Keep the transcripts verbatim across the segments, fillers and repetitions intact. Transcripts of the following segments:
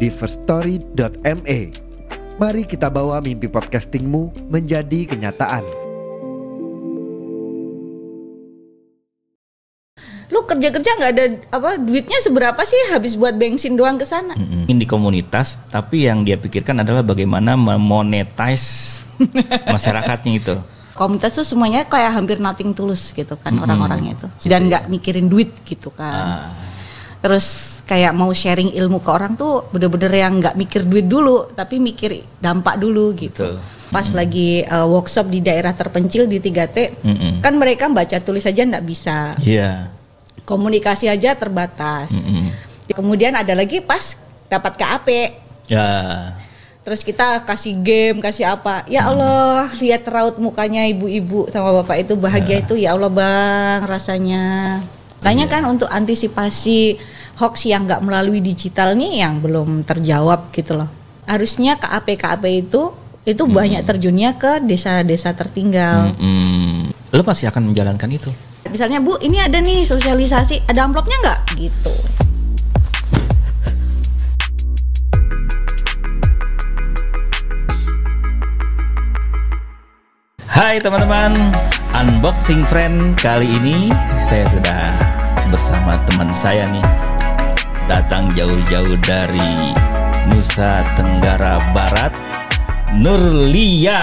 di firstory dot me. Mari kita bawa mimpi podcastingmu menjadi kenyataan. Lu kerja-kerja nggak ada apa duitnya seberapa sih habis buat bensin doang ke sana? Mm-hmm. Ini di komunitas, tapi yang dia pikirkan adalah bagaimana memonetize masyarakatnya itu. Komunitas tuh semuanya kayak hampir nothing tulus gitu kan, mm-hmm, orang-orangnya itu, dan nggak mikirin duit gitu kan. Ah. Terus kayak mau sharing ilmu ke orang tuh bener-bener yang gak mikir duit dulu, tapi mikir dampak dulu gitu. Betul. Pas mm-hmm. lagi uh, workshop di daerah terpencil di tiga T, mm-hmm, kan mereka baca tulis aja gak bisa, yeah, komunikasi aja terbatas, mm-hmm. Kemudian ada lagi pas dapat K A P, yeah, terus kita kasih game, kasih apa. Ya Allah, mm-hmm, lihat raut mukanya ibu-ibu sama bapak itu bahagia, yeah, itu ya Allah bang rasanya. Tanya kan, yeah, untuk antisipasi hoax yang nggak melalui digital nih yang belum terjawab gitu loh. Harusnya K A P K A P itu itu mm. banyak terjunnya ke desa-desa tertinggal. Mm-mm. Lo pasti akan menjalankan itu. Misalnya Bu, ini ada nih sosialisasi, ada amplopnya nggak gitu? Hai teman-teman, Unboxing Friend kali ini saya sudah bersama teman saya nih, datang jauh-jauh dari Nusa Tenggara Barat, Nurliya.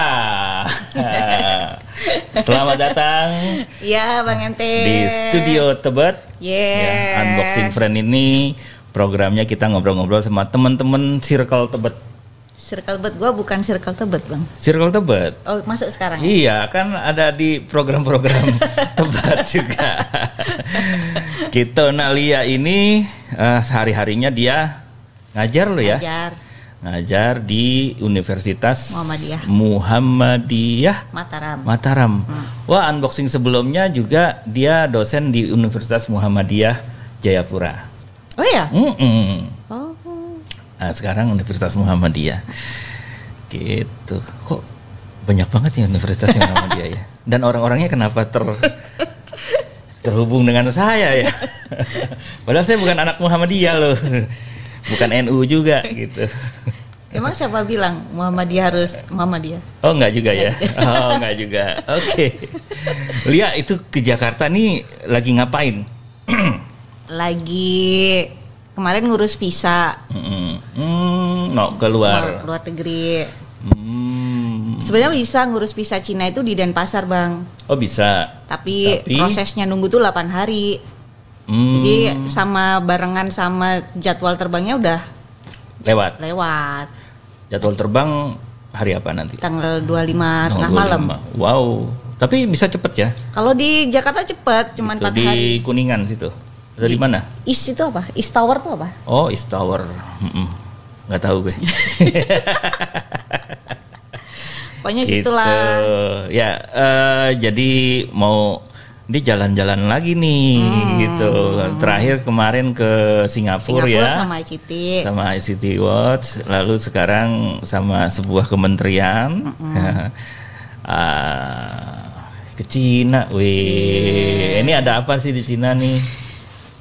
Selamat datang. Ya Bang Ente, di studio Tebet. Yeah. Ya, Unboxing Friend ini programnya kita ngobrol-ngobrol sama teman-teman circle Tebet. Circle Tebet, gue bukan Circle Tebet bang. Circle Tebet. Oh masuk sekarang? Ya? Iya kan ada di program-program Tebet juga. Kita Nurlia ini uh, sehari-harinya dia ngajar lo ya? Ngajar. Ngajar di Universitas Muhammadiyah. Muhammadiyah Mataram. Mataram. Hmm. Wah, unboxing sebelumnya juga dia dosen di Universitas Muhammadiyah Jayapura. Oh ya? Mm-mm. Oh. Nah, sekarang Universitas Muhammadiyah gitu. Kok banyak banget ya Universitas Muhammadiyah ya. Dan orang-orangnya kenapa ter terhubung dengan saya ya. Padahal saya bukan anak Muhammadiyah loh. Bukan N U juga gitu. Emang siapa bilang Muhammadiyah harus Muhammadiyah? Oh enggak juga ya. Oh enggak juga. Oke. Okay. Lia itu ke Jakarta nih lagi ngapain? Lagi kemarin ngurus visa, mm, mm, no keluar, keluar negeri. Mm. Sebenarnya bisa ngurus visa Cina itu di Denpasar bang. Oh bisa. Tapi, Tapi... prosesnya nunggu tuh delapan hari. Mm. Jadi sama barengan sama jadwal terbangnya udah lewat. Lewat. Jadwal terbang hari apa nanti? Tanggal dua puluh lima tengah malam. Wow. Tapi bisa cepet ya? Kalau di Jakarta cepet, cuman empat hari. Di Kuningan situ. Dari mana? East itu apa? East Tower itu apa? Oh, East Tower. Mm-mm. Nggak tahu gue. Pokoknya gitu. Situlah. Ya, uh, jadi mau di jalan-jalan lagi nih, hmm. gitu. Terakhir kemarin ke Singapura, Singapura ya. Singapura sama I C T. Sama I C T Watch. Lalu sekarang sama sebuah kementerian. uh, ke Cina. Wih, yeah. Ini ada apa sih di Cina nih?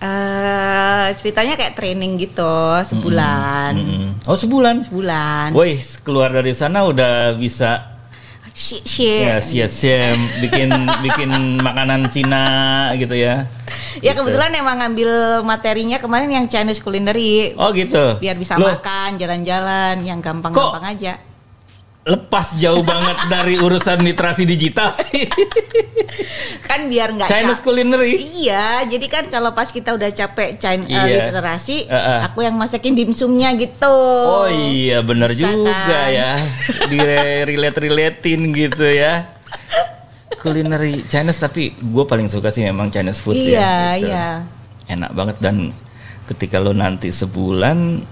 Uh, ceritanya kayak training gitu sebulan. Mm-hmm. Oh sebulan? Sebulan. Woi keluar dari sana udah bisa shit shit. Ya shit shit. Bikin bikin makanan Cina gitu ya. Ya gitu. Kebetulan emang ngambil materinya kemarin yang Chinese culinary. Oh gitu. Biar bisa Loh. makan jalan-jalan yang gampang-gampang Kok aja. Lepas jauh banget dari urusan literasi digital sih. Kan biar nggak Chinese cap- culinary. Iya, jadi kan kalau pas kita udah capek Chinese iya. literasi, uh, uh. aku yang masakin dimsumnya gitu. Oh iya, benar juga kan? Ya. Direlate-relatein gitu ya. Culinary Chinese, tapi gue paling suka sih memang Chinese food iya, ya. Iya, gitu. Iya. Enak banget dan ketika lo nanti sebulan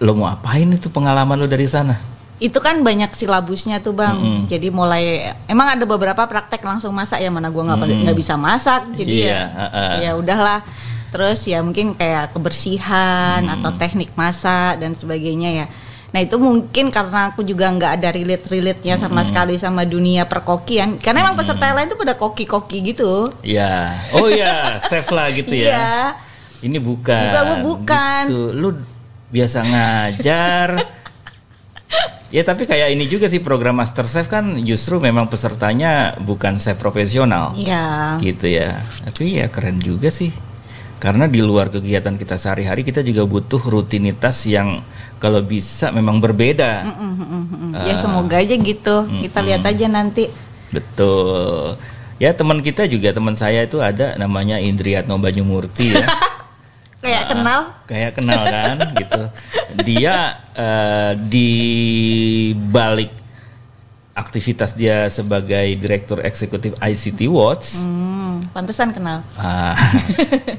lo mau apain itu pengalaman lo dari sana? Itu kan banyak silabusnya tuh bang, mm-hmm. jadi mulai emang ada beberapa praktek langsung masak ya mana gue nggak mm-hmm. nggak bisa masak, jadi yeah, ya uh-uh. ya udahlah. Terus ya mungkin kayak kebersihan mm-hmm. atau teknik masak dan sebagainya ya. Nah itu mungkin karena aku juga nggak ada relate-relate-nya sama mm-hmm. sekali sama dunia perkokian. Karena emang mm-hmm. peserta lain tuh pada koki-koki gitu. Iya. Yeah. Oh iya, yeah. chef lah gitu ya. Yeah. Ini bukan. Bukan, bukan. Gitu. Lu biasa ngajar. Ya tapi kayak ini juga sih program Master Chef kan justru memang pesertanya bukan chef profesional. Iya. Yeah. Gitu ya. Tapi ya keren juga sih. Karena di luar kegiatan kita sehari-hari kita juga butuh rutinitas yang kalau bisa memang berbeda. Mm-mm, mm-mm, mm-mm. Uh, ya semoga aja gitu. Mm-mm. Kita lihat aja nanti. Betul. Ya teman kita juga, teman saya itu ada namanya Indriatno Banyumurti ya. Kayak uh, kenal? Kayak kenal kan gitu. Dia uh, di balik aktivitas dia sebagai direktur eksekutif I C T Watch. Hmm, pantesan kenal. Ah,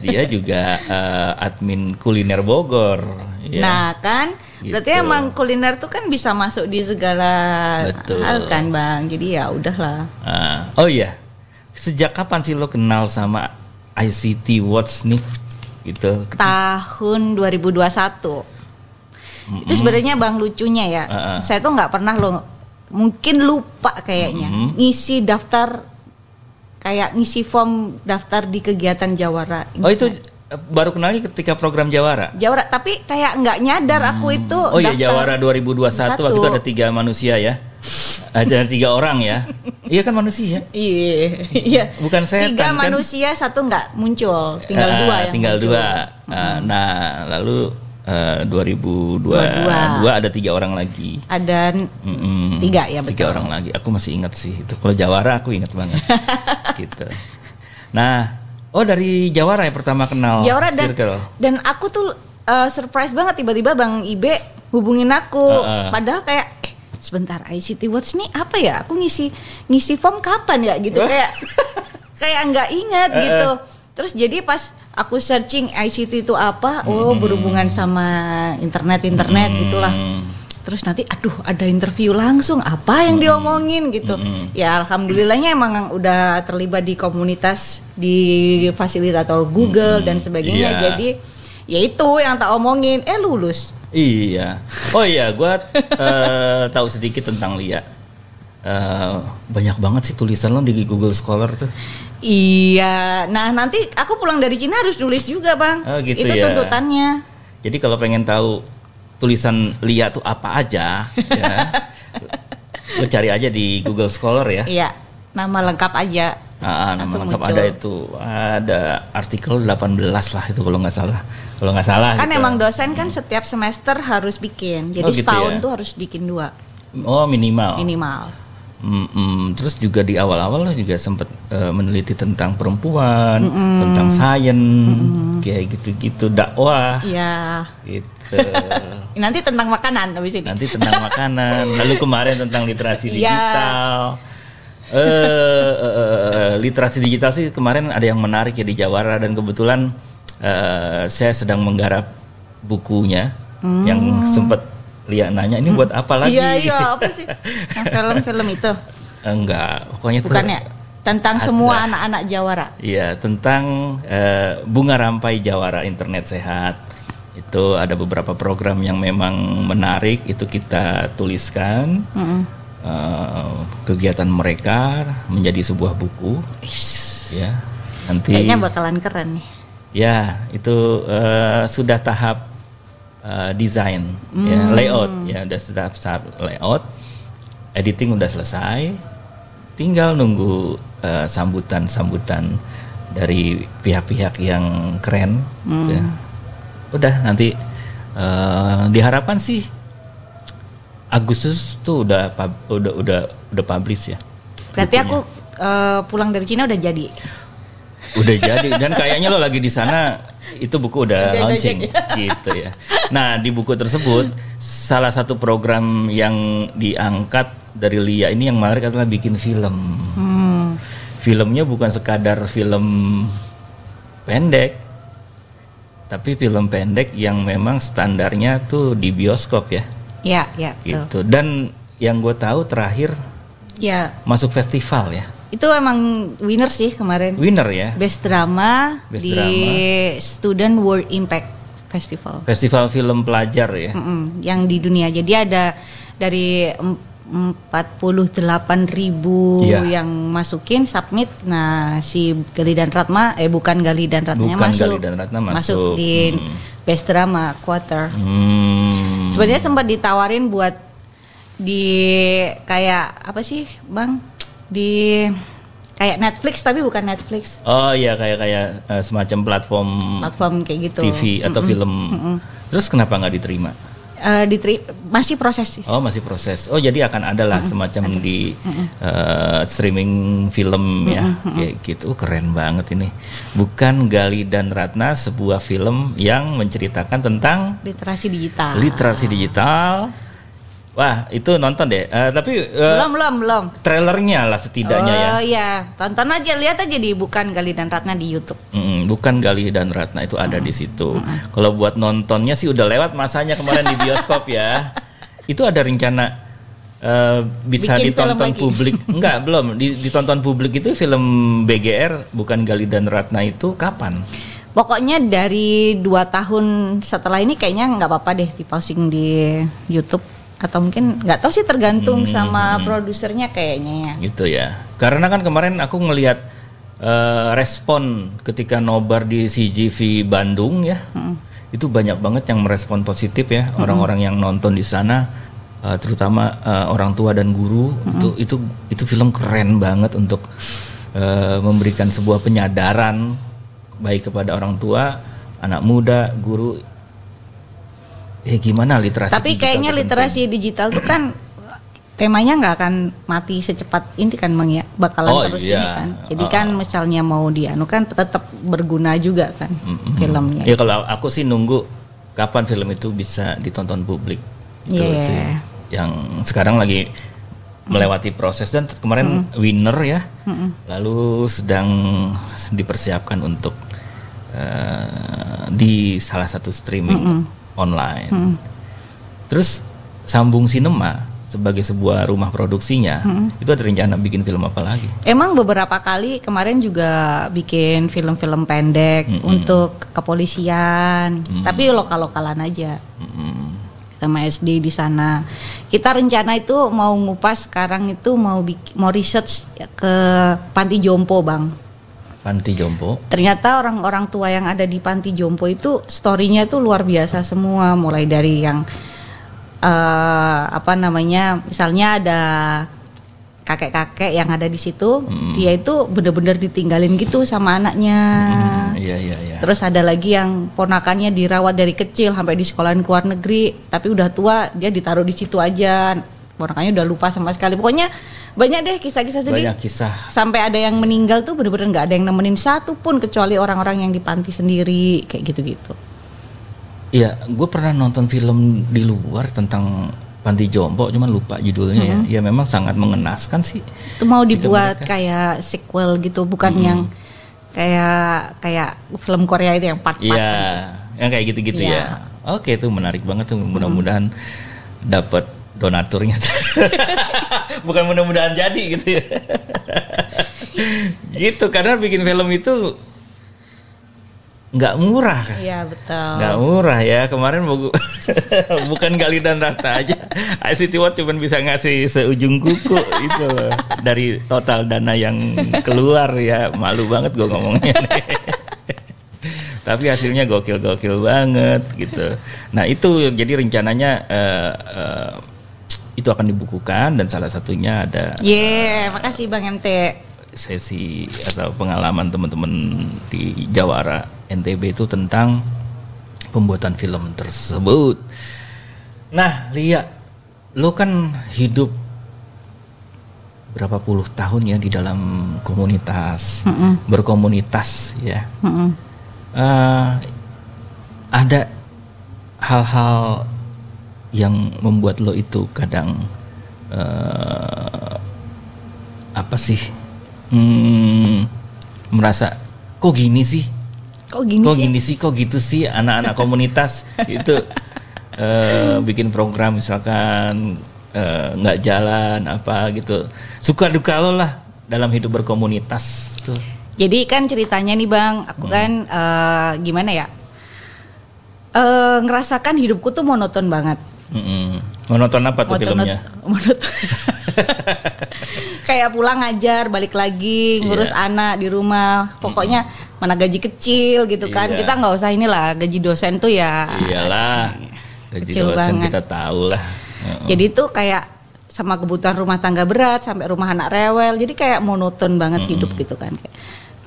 dia juga uh, admin kuliner Bogor. Ya. Nah kan, gitu. Berarti emang kuliner tuh kan bisa masuk di segala Betul. Hal kan bang. Jadi ya udahlah. Ah, oh iya, sejak kapan sih lo kenal sama I C T Watch nih? Gitu. Tahun dua ribu dua puluh satu. Mm-hmm. Itu sebenarnya bang lucunya ya. Uh-uh. Saya tuh nggak pernah lo mungkin lupa kayaknya mm-hmm. ngisi daftar kayak ngisi form daftar di kegiatan Jawara. Oh itu baru kenalnya ketika program Jawara. Jawara tapi kayak nggak nyadar hmm. aku itu. Oh iya Jawara dua ribu dua puluh satu waktu itu ada tiga manusia ya. Ada tiga orang ya. Iya kan manusia. Iya. Iya. Bukan saya. Tiga kan, manusia kan? Satu nggak muncul. Tinggal uh, dua yang tinggal muncul. Dua. Uh, hmm. Nah lalu. Uh, dua ribu dua puluh dua ada tiga orang lagi. Ada Mm-mm. tiga ya betul. Tiga orang lagi. Aku masih ingat sih itu. Kalau Jawara aku ingat banget. Gitu. Nah, oh dari Jawara ya pertama kenal. Jawara dan, dan aku tuh uh, surprise banget tiba-tiba Bang Ibe hubungin aku. Uh-uh. Padahal kayak eh, sebentar I C T Watch nih apa ya? Aku ngisi ngisi form kapan ya gitu kayak kayak nggak ingat uh-uh. gitu. Terus jadi pas aku searching I C T itu apa? Oh, hmm. berhubungan sama internet-internet hmm. gitulah. Terus nanti aduh ada interview langsung apa yang hmm. diomongin gitu. Hmm. Ya alhamdulillahnya emang udah terlibat di komunitas di fasilitator Google hmm. dan sebagainya. Yeah. Jadi ya itu yang tak omongin eh lulus. Iya. Oh iya, gua uh, tahu sedikit tentang Lia. Uh, banyak banget sih tulisan lo di Google Scholar tuh. Iya, nah nanti aku pulang dari Cina harus nulis juga bang. Oh, gitu. Itu ya. Tuntutannya. Jadi kalau pengen tahu tulisan Lia tuh apa aja, ya, lo cari aja di Google Scholar ya. Iya, nama lengkap aja. Ah, nama lengkap muncul. Ada itu, ada artikel delapan belas lah itu kalau nggak salah. Kalau nggak salah. Kan gitu. Emang dosen kan setiap semester harus bikin, jadi oh, gitu setahun ya? Tuh harus bikin dua. Oh minimal. Minimal. Mm-mm. Terus juga di awal-awal juga sempat uh, meneliti tentang perempuan, Mm-mm. tentang sains, kayak gitu-gitu dakwah. Iya. Gitu. Nanti tentang makanan habis ini. Nanti tentang makanan. Lalu kemarin tentang literasi digital. Eh uh, uh, uh, literasi digital sih kemarin ada yang menarik ya di Jawara dan kebetulan uh, saya sedang menggarap bukunya mm. yang sempat Lia nanya ini buat apa lagi? Iya iya apa sih? Nah, film-film itu? Enggak, pokoknya bukan ya tentang ada. Semua anak-anak Jawara. Iya tentang uh, bunga rampai Jawara Internet Sehat itu ada beberapa program yang memang menarik itu kita tuliskan uh, kegiatan mereka menjadi sebuah buku. Ish. Ya nanti. Kayaknya bakalan keren nih. Ya itu uh, sudah tahap. Uh, desain, mm. ya, layout, ya udah sudah layout, editing udah selesai, tinggal nunggu uh, sambutan-sambutan dari pihak-pihak yang keren, mm. ya. Udah nanti uh, diharapkan sih Agustus tuh udah udah udah udah publish ya. Berarti bukunya. Aku uh, pulang dari Cina udah jadi. Udah jadi dan kayaknya lo lagi di sana. Itu buku udah Dada launching ya. Gitu ya. Nah di buku tersebut salah satu program yang diangkat dari Lia ini yang menarik adalah bikin film. Hmm. Filmnya bukan sekadar film pendek, tapi film pendek yang memang standarnya tuh di bioskop ya. Iya, iya. Gitu. Betul. Dan yang gue tahu terakhir ya masuk festival ya. Itu emang winner sih kemarin. Winner ya. Best drama Best di drama. Student World Impact Festival. Festival film pelajar ya. Mm-mm, yang di dunia. Jadi ada dari empat puluh delapan ribu ya. Yang masukin submit. Nah, si Galih dan Ratna eh bukan Galih dan Ratnanya bukan masuk. Bukan Galih dan Ratna masuk. Masuk di hmm. Best Drama Quarter. Hmm. Sebenarnya sempat ditawarin buat di kayak apa sih, Bang? Di kayak Netflix tapi bukan Netflix. Oh iya, kayak kayak uh, semacam platform platform kayak gitu. T V atau mm-mm, film. Mm-mm. Terus kenapa nggak diterima? Uh, diteri- masih proses sih. Oh masih proses. Oh jadi akan ada lah mm-mm, semacam ada. Di uh, streaming film mm-mm, ya mm-mm. Kayak gitu. Oh, keren banget ini. Bukan Galih dan Ratna, sebuah film yang menceritakan tentang literasi digital. Literasi digital. Wah, itu nonton deh. Uh, tapi uh, belum belum belum. Trailernya lah setidaknya oh, ya. Oh iya, tonton aja, lihat aja di Bukan Galih dan Ratna di YouTube. Mm-mm, Bukan Galih dan Ratna itu ada mm-mm, di situ. Mm-mm. Kalau buat nontonnya sih udah lewat masanya kemarin di bioskop ya. Itu ada rencana uh, bisa bikin ditonton publik. Enggak, belum. Di, ditonton publik itu film B G R Bukan Galih dan Ratna itu kapan? Pokoknya dari dua tahun setelah ini kayaknya enggak apa-apa deh di pausing di YouTube. Atau mungkin nggak tahu sih, tergantung hmm, sama hmm. produsernya kayaknya ya. Gitu ya. Karena kan kemarin aku ngelihat uh, respon ketika nobar di C G V Bandung ya. Hmm. Itu banyak banget yang merespon positif ya, hmm. orang-orang yang nonton di sana uh, terutama uh, orang tua dan guru. Hmm. Itu itu itu film keren banget untuk uh, memberikan sebuah penyadaran baik kepada orang tua, anak muda, guru. Eh gimana literasi tapi digital? Tapi kayaknya literasi penting. Digital itu kan temanya nggak akan mati secepat ini kan, Mang ya, bakalan oh, terus iya. Ini kan. Jadi oh, kan misalnya mau dianu kan tetap berguna juga kan mm-hmm. filmnya. Ya kalau aku sih nunggu kapan film itu bisa ditonton publik. Itu yeah. sih yang sekarang lagi melewati proses dan kemarin mm-hmm. winner ya. Mm-hmm. Lalu sedang dipersiapkan untuk uh, di salah satu streaming. Mm-hmm. Online. Hmm. Terus Sambung Sinema sebagai sebuah rumah produksinya hmm. itu ada rencana bikin film apa lagi? Emang beberapa kali kemarin juga bikin film-film pendek hmm. untuk kepolisian, hmm. tapi lokal-lokalan aja. Hmm. Sama S D di sana. Kita rencana itu mau ngupas sekarang itu mau bikin, mau research ke panti jompo, Bang. Panti jompo. Ternyata orang-orang tua yang ada di panti jompo itu story-nya itu luar biasa semua, mulai dari yang uh, apa namanya, misalnya ada kakek-kakek yang ada di situ, mm. dia itu benar-benar ditinggalin gitu sama anaknya. Mm, iya, iya, iya. Terus ada lagi yang ponakannya dirawat dari kecil sampai di sekolahan luar negeri, tapi udah tua dia ditaruh di situ aja. Ponakannya udah lupa sama sekali. Pokoknya banyak deh kisah-kisah sedih. Banyak kisah. Sampai ada yang meninggal tuh bener-bener gak ada yang nemenin satu pun, kecuali orang-orang yang di panti sendiri. Kayak gitu-gitu. Iya, gue pernah nonton film di luar tentang panti jompo, cuman lupa judulnya mm-hmm. ya. Ya memang sangat mengenaskan sih. Itu mau dibuat mereka. Kayak sequel gitu. Bukan mm-hmm. yang kayak kayak film Korea itu yang part-part. Iya, yang kayak gitu-gitu ya. ya Oke, itu menarik banget tuh. Mudah-mudahan mm-hmm. dapat donaturnya. Bukan mudah-mudahan jadi gitu ya. Gitu, karena bikin film itu nggak murah. Iya betul. Nggak murah ya. Kemarin bu- Bukan Galih dan Ratna aja I C T Watch cuma bisa ngasih seujung kuku itu loh. Dari total dana yang keluar ya. Malu banget gue ngomongnya nih. Tapi hasilnya gokil-gokil banget gitu. Nah itu jadi rencananya uh, uh, itu akan dibukukan dan salah satunya ada. Ye, yeah, uh, makasih Bang M T. Sesi atau pengalaman teman-teman di Jawara N T B itu tentang pembuatan film tersebut. Nah, Lia, lo kan hidup berapa puluh tahun ya di dalam komunitas, mm-mm. berkomunitas ya. Mm-mm. Uh, ada hal-hal yang membuat lo itu kadang uh, apa sih hmm, merasa kok gini sih Kok gini, kok gini sih? sih, kok gitu sih anak-anak komunitas itu uh, bikin program misalkan nggak uh, jalan apa gitu. Suka duka lo lah dalam hidup berkomunitas tuh. Jadi kan ceritanya nih Bang, aku hmm. kan uh, gimana ya? Uh, ngerasakan hidupku tuh monoton banget. Mm-mm. Monoton apa tuh monoton, filmnya? Monoton. Kayak pulang ngajar, balik lagi ngurus yeah. anak di rumah. Pokoknya mm-mm. mana gaji kecil gitu kan. Yeah. Kita nggak usah inilah gaji dosen tuh ya. Iyalah, gaji kecil dosen banget. Kita tahu lah. Mm-mm. Jadi tuh kayak sama kebutuhan rumah tangga berat sampai rumah anak rewel. Jadi kayak monoton banget mm-mm. hidup gitu kan.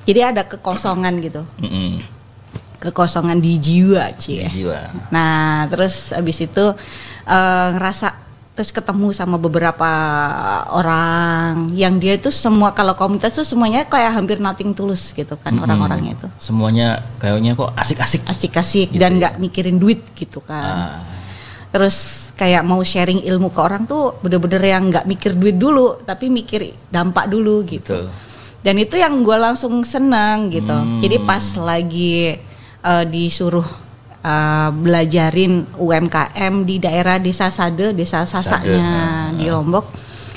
Jadi ada kekosongan gitu. Mm-mm. Kekosongan di jiwa, Ci. Di jiwa. Nah, terus abis itu uh, ngerasa terus ketemu sama beberapa orang yang dia itu semua kalau komunitas tuh semuanya kayak hampir nothing tulus gitu kan mm-hmm. orang-orangnya itu. Semuanya kayaknya kok asik-asik. Asik-asik gitu, dan nggak ya? Mikirin duit gitu kan. Ah. Terus kayak mau sharing ilmu ke orang tuh bener-bener yang nggak mikir duit dulu, tapi mikir dampak dulu gitu. Betul. Dan itu yang gue langsung seneng gitu. Hmm. Jadi pas lagi Uh, disuruh uh, belajarin U M K M di daerah desa Sade, desa Sasaknya Sade. Di Lombok,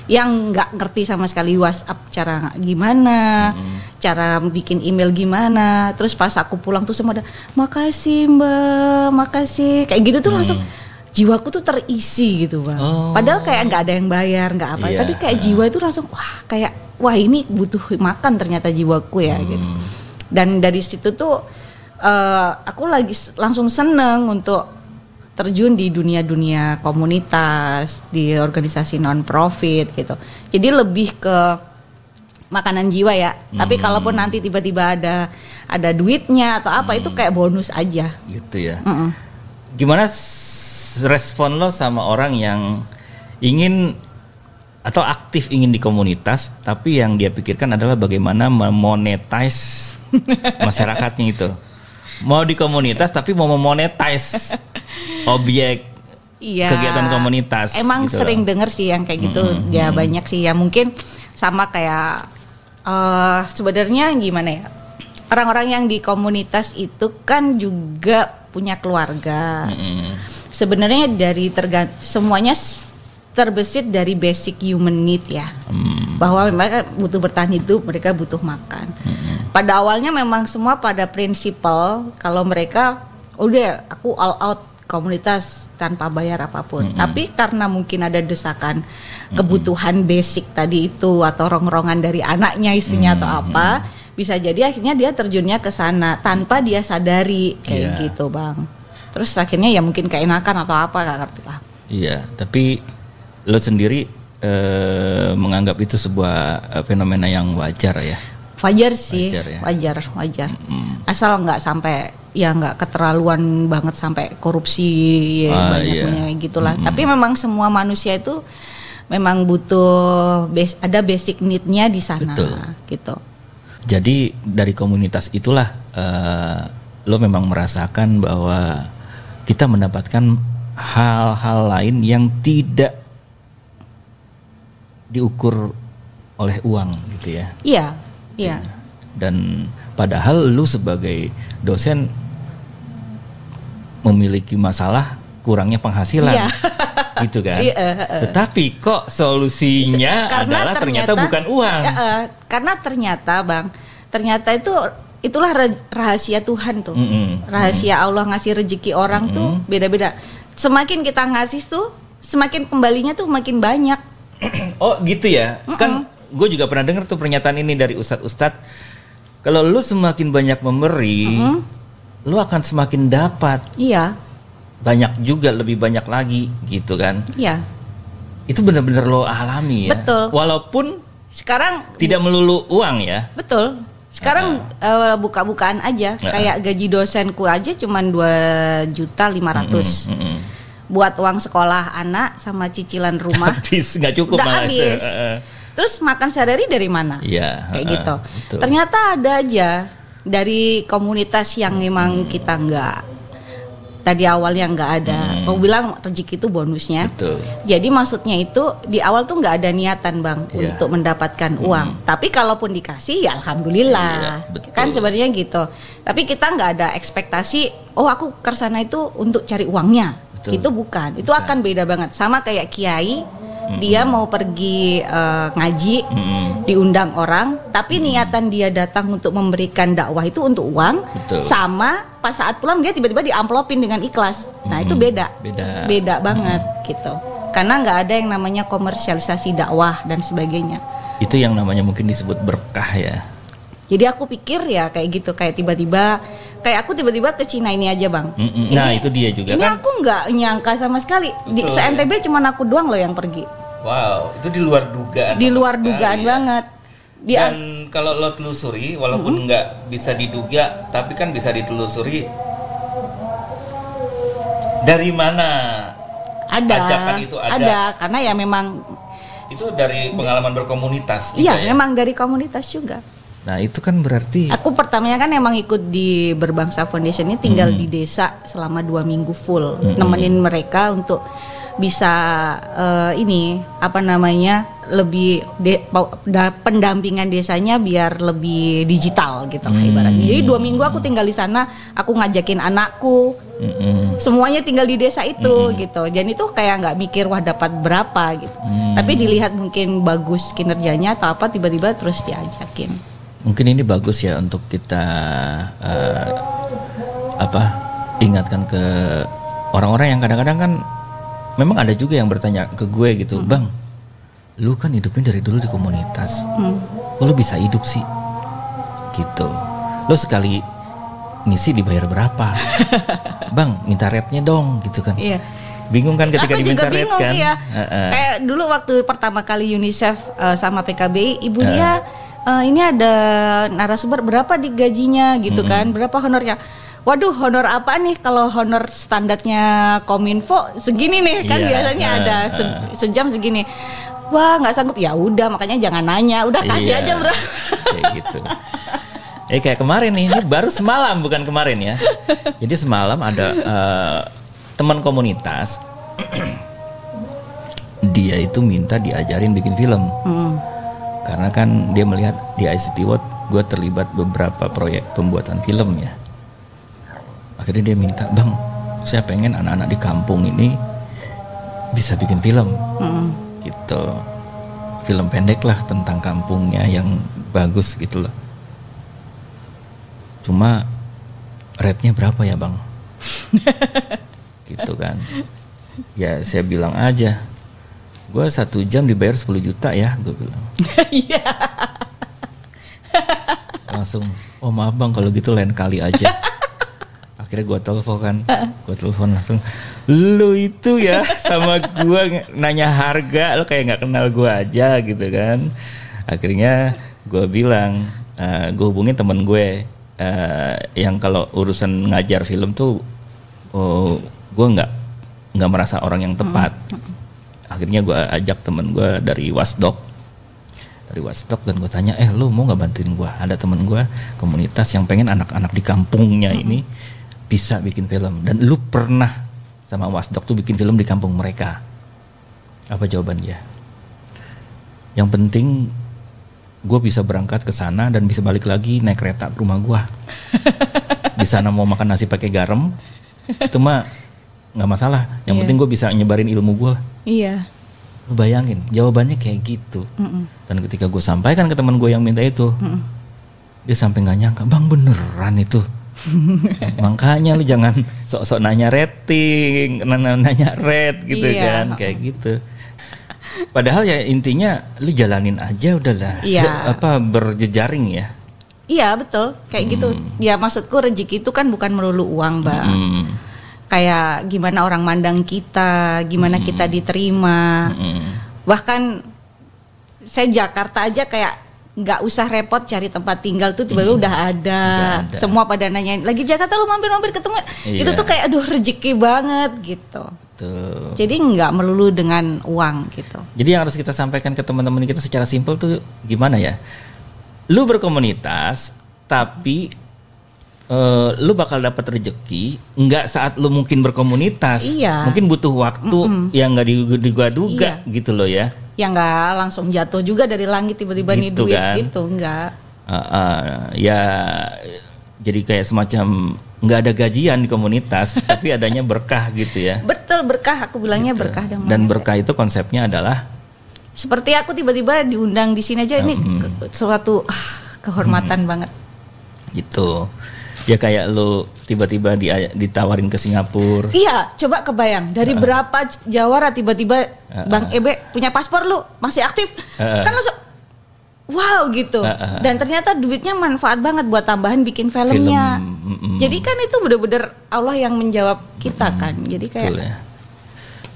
yang nggak ngerti sama sekali WhatsApp cara gimana, mm-hmm. cara bikin email gimana. Terus pas aku pulang tuh semua ada makasih Mbak, makasih kayak gitu tuh mm. langsung jiwaku tuh terisi gitu Bang. Oh. Padahal kayak nggak ada yang bayar, nggak apa, yeah. tapi kayak jiwa itu langsung wah kayak wah ini butuh makan ternyata jiwaku ya mm. gitu. Dan dari situ tuh Uh, aku lagi langsung seneng untuk terjun di dunia-dunia komunitas, di organisasi non-profit gitu. Jadi lebih ke makanan jiwa ya. Hmm. Tapi kalaupun nanti tiba-tiba ada ada duitnya atau apa hmm. itu kayak bonus aja. Gitu ya. Mm-mm. Gimana respon lo sama orang yang ingin atau aktif ingin di komunitas, tapi yang dia pikirkan adalah bagaimana memonetize masyarakatnya itu? Mau di komunitas tapi mau memonetize objek ya, kegiatan komunitas. Emang gitu sering dengar sih yang kayak gitu. Mm-hmm. Ya banyak sih ya mungkin sama kayak uh, sebenarnya gimana ya, orang-orang yang di komunitas itu kan juga punya keluarga. Mm-hmm. Sebenarnya dari tergant- semuanya terbesit dari basic human need ya. Mm. Bahwa mereka butuh bertahan hidup, mereka butuh makan. Mm. Pada awalnya memang semua pada prinsipal kalau mereka udah aku all out komunitas tanpa bayar apapun. Mm. Tapi karena mungkin ada desakan mm. kebutuhan basic tadi itu atau rongrongan dari anaknya, istrinya mm. atau apa, bisa jadi akhirnya dia terjunnya ke sana tanpa dia sadari kayak yeah. gitu, Bang. Terus akhirnya ya mungkin keenakan atau apa enggak ngerti lah. Iya, yeah, tapi lo sendiri eh, menganggap itu sebuah eh, fenomena yang wajar ya? Wajar sih, wajar, ya? wajar, wajar. Mm-hmm. Asal nggak sampai, ya nggak keterlaluan banget sampai korupsi ah, banyak punya iya. gitulah. Mm-hmm. Tapi memang semua manusia itu memang butuh bas- ada basic need-nya di sana. Betul. Gitu. Jadi dari komunitas itulah eh, lo memang merasakan bahwa kita mendapatkan hal-hal lain yang tidak diukur oleh uang gitu ya. Iya, iya. Dan padahal lu sebagai dosen memiliki masalah kurangnya penghasilan. Iya. Gitu kan. Iya, uh, uh. Tetapi kok solusinya karena adalah ternyata, ternyata bukan uang. Uh, uh, karena ternyata Bang, ternyata itu itulah rahasia Tuhan tuh. Mm-mm. Rahasia mm. Allah ngasih rezeki orang Mm-mm. tuh beda-beda. Semakin kita ngasih tuh semakin kembalinya tuh makin banyak. Oh gitu ya. Mm-mm. Kan gue juga pernah dengar tuh pernyataan ini dari ustadz-ustadz. Kalau lu semakin banyak memberi, mm-mm. lu akan semakin dapat. Iya. Banyak juga, lebih banyak lagi gitu kan. Iya. Itu benar-benar lo alami ya. Betul. Walaupun sekarang tidak melulu uang ya. Betul. Sekarang uh-huh. uh, buka-bukaan aja. Uh-huh. Kayak gaji dosenku aja cuman dua juta lima ratus ribu. Buat uang sekolah anak sama cicilan rumah habis, nggak cukup malah habis. Terus makan sehari dari mana? Ya, kayak uh, gitu. Betul. Ternyata ada aja dari komunitas yang memang hmm. kita nggak, tadi awalnya nggak ada, hmm. Aku bilang rezeki itu bonusnya. Betul. Jadi maksudnya itu di awal tuh nggak ada niatan bang yeah. untuk mendapatkan mm. uang. Tapi kalaupun dikasih ya alhamdulillah. Yeah, betul. Kan sebenarnya gitu. Tapi kita nggak ada ekspektasi. Oh aku kesana itu untuk cari uangnya. Betul. Itu bukan. Itu bukan. Akan beda banget. Sama kayak kiai. Mm-hmm. Dia mau pergi uh, ngaji. Mm-hmm. Diundang orang, tapi hmm. niatan dia datang untuk memberikan dakwah itu untuk uang. Betul. Sama pas saat pulang dia tiba-tiba diamplopin dengan ikhlas. Nah hmm. itu beda, beda, beda banget hmm. gitu. Karena nggak ada yang namanya komersialisasi dakwah dan sebagainya. Itu yang namanya mungkin disebut berkah ya. Jadi aku pikir ya kayak gitu, kayak tiba-tiba, kayak aku tiba-tiba ke Cina ini aja bang. Ini, nah itu dia juga. Ini kan? Aku nggak nyangka sama sekali. Betul, di se-N T B ya? Cuma aku doang loh yang pergi. Wow, itu di luar dugaan. Di luar dugaan sekali, banget. Di Dan an- kalau lo telusuri, walaupun nggak mm-hmm. bisa diduga, tapi kan bisa ditelusuri dari mana ada ajakan itu ada. Ada, karena ya memang itu dari pengalaman berkomunitas. Iya, ya? Memang dari komunitas juga. Nah itu kan berarti aku pertamanya kan emang ikut di Berbangsa Foundation ini tinggal mm-hmm. di desa selama dua minggu full, mm-hmm. nemenin mereka untuk bisa uh, ini apa namanya lebih de, da, pendampingan desanya biar lebih digital gitu lah hmm. ibaratnya. Jadi dua minggu aku tinggal di sana, aku ngajakin anakku, hmm. semuanya tinggal di desa itu hmm. gitu. Jadi itu kayak nggak mikir wah dapat berapa gitu, hmm. tapi dilihat mungkin bagus kinerjanya atau apa tiba-tiba terus diajakin. Mungkin ini bagus ya untuk kita uh, apa ingatkan ke orang-orang yang kadang-kadang kan. Memang ada juga yang bertanya ke gue gitu, hmm. bang, lu kan hidupnya dari dulu di komunitas, hmm. kok lu bisa hidup sih, gitu. Lu sekali ngisi dibayar berapa, bang? Minta rate-nya dong, gitu kan? Iya. Bingung kan ketika aku diminta rate kan? Ya. Uh-uh. Kayak dulu waktu pertama kali UNICEF uh, sama P K B, ibu uh. dia uh, ini ada narasumber berapa di gajinya, gitu mm-hmm. kan? Berapa honornya? Waduh, honor apa nih? Kalau honor standarnya Kominfo segini nih kan yeah, biasanya uh, ada se, sejam segini. Wah, nggak sanggup. Ya udah, makanya jangan nanya. Udah kasih yeah, aja bro. Kayak gitu. Eh kayak kemarin nih, ini baru semalam bukan kemarin ya. Jadi semalam ada uh, teman komunitas, dia itu minta diajarin bikin film. Hmm. Karena kan dia melihat di I C T Watch, gue terlibat beberapa proyek pembuatan film ya. Akhirnya dia minta, bang, saya pengen anak-anak di kampung ini bisa bikin film, mm. gitu, film pendek lah tentang kampungnya yang bagus gitu loh. Cuma rate-nya berapa ya bang? Gitu kan? Ya saya bilang aja, gue satu jam dibayar sepuluh juta ya, gue bilang. Langsung, oh maaf bang kalau gitu lain kali aja. Akhirnya gue telepon kan, gue telepon langsung, lu itu ya sama gue nanya harga, lu kayak nggak kenal gue aja gitu kan. Akhirnya gue bilang, uh, gue hubungin temen gue uh, yang kalau urusan ngajar film tuh, oh, gue nggak nggak merasa orang yang tepat. Akhirnya gue ajak temen gue dari Wasdok, dari Wasdok dan gue tanya, eh lu mau nggak bantuin gue? Ada temen gue komunitas yang pengen anak-anak di kampungnya ini bisa bikin film dan lu pernah sama Wasdok tuh bikin film di kampung mereka. Apa jawaban dia? Yang penting gue bisa berangkat ke sana dan bisa balik lagi naik kereta ke rumah gue. Di sana mau makan nasi pakai garam itu mah nggak masalah. Yang yeah. penting gue bisa nyebarin ilmu gue. Iya. Yeah. Lu bayangin jawabannya kayak gitu. Mm-mm. Dan ketika gue sampaikan ke teman gue yang minta itu, Mm-mm. dia sampai nggak nyangka, bang beneran itu. Makanya lu jangan sok-sok nanya rating, nanya rate gitu iya. kan, kayak gitu. Padahal ya intinya lu jalanin aja udahlah. Iya. Apa berjejaring ya? Iya betul, kayak hmm. gitu. Ya maksudku rezeki itu kan bukan melulu uang, bang. Hmm. Kayak gimana orang mandang kita, gimana hmm. kita diterima. Hmm. Bahkan saya Jakarta aja kayak nggak usah repot cari tempat tinggal tuh tiba-tiba hmm. udah, ada. udah ada semua pada nanyain lagi Jakarta lu mampir-mampir ketemu iya. itu tuh kayak aduh rezeki banget gitu tuh. Jadi nggak melulu dengan uang gitu. Jadi yang harus kita sampaikan ke teman-teman kita secara simpel tuh gimana ya, lu berkomunitas tapi Uh, lu bakal dapat rejeki nggak saat lu mungkin berkomunitas, iya. mungkin butuh waktu Mm-mm. yang nggak diduga-duga iya. gitu loh ya. Ya nggak langsung jatuh juga dari langit tiba-tiba gitu nih duit kan? Gitu nggak. Uh, uh, ya jadi kayak semacam nggak ada gajian di komunitas tapi adanya berkah gitu ya. Betul berkah, aku bilangnya gitu. Berkah. Dan berkah itu konsepnya adalah seperti aku tiba-tiba diundang di sini aja uh, ini mm. suatu ah, kehormatan mm. banget. Gitu. Ya kayak lo tiba-tiba di, ditawarin ke Singapura. Iya, coba kebayang dari uh, berapa Jawara tiba-tiba uh, Bang Ibe punya paspor lu masih aktif, uh, kan langsung wow gitu. Uh, uh, Dan ternyata duitnya manfaat banget buat tambahan bikin filmnya. Film, mm, mm. Jadi kan itu benar-benar Allah yang menjawab kita mm, kan. Jadi kayak ya.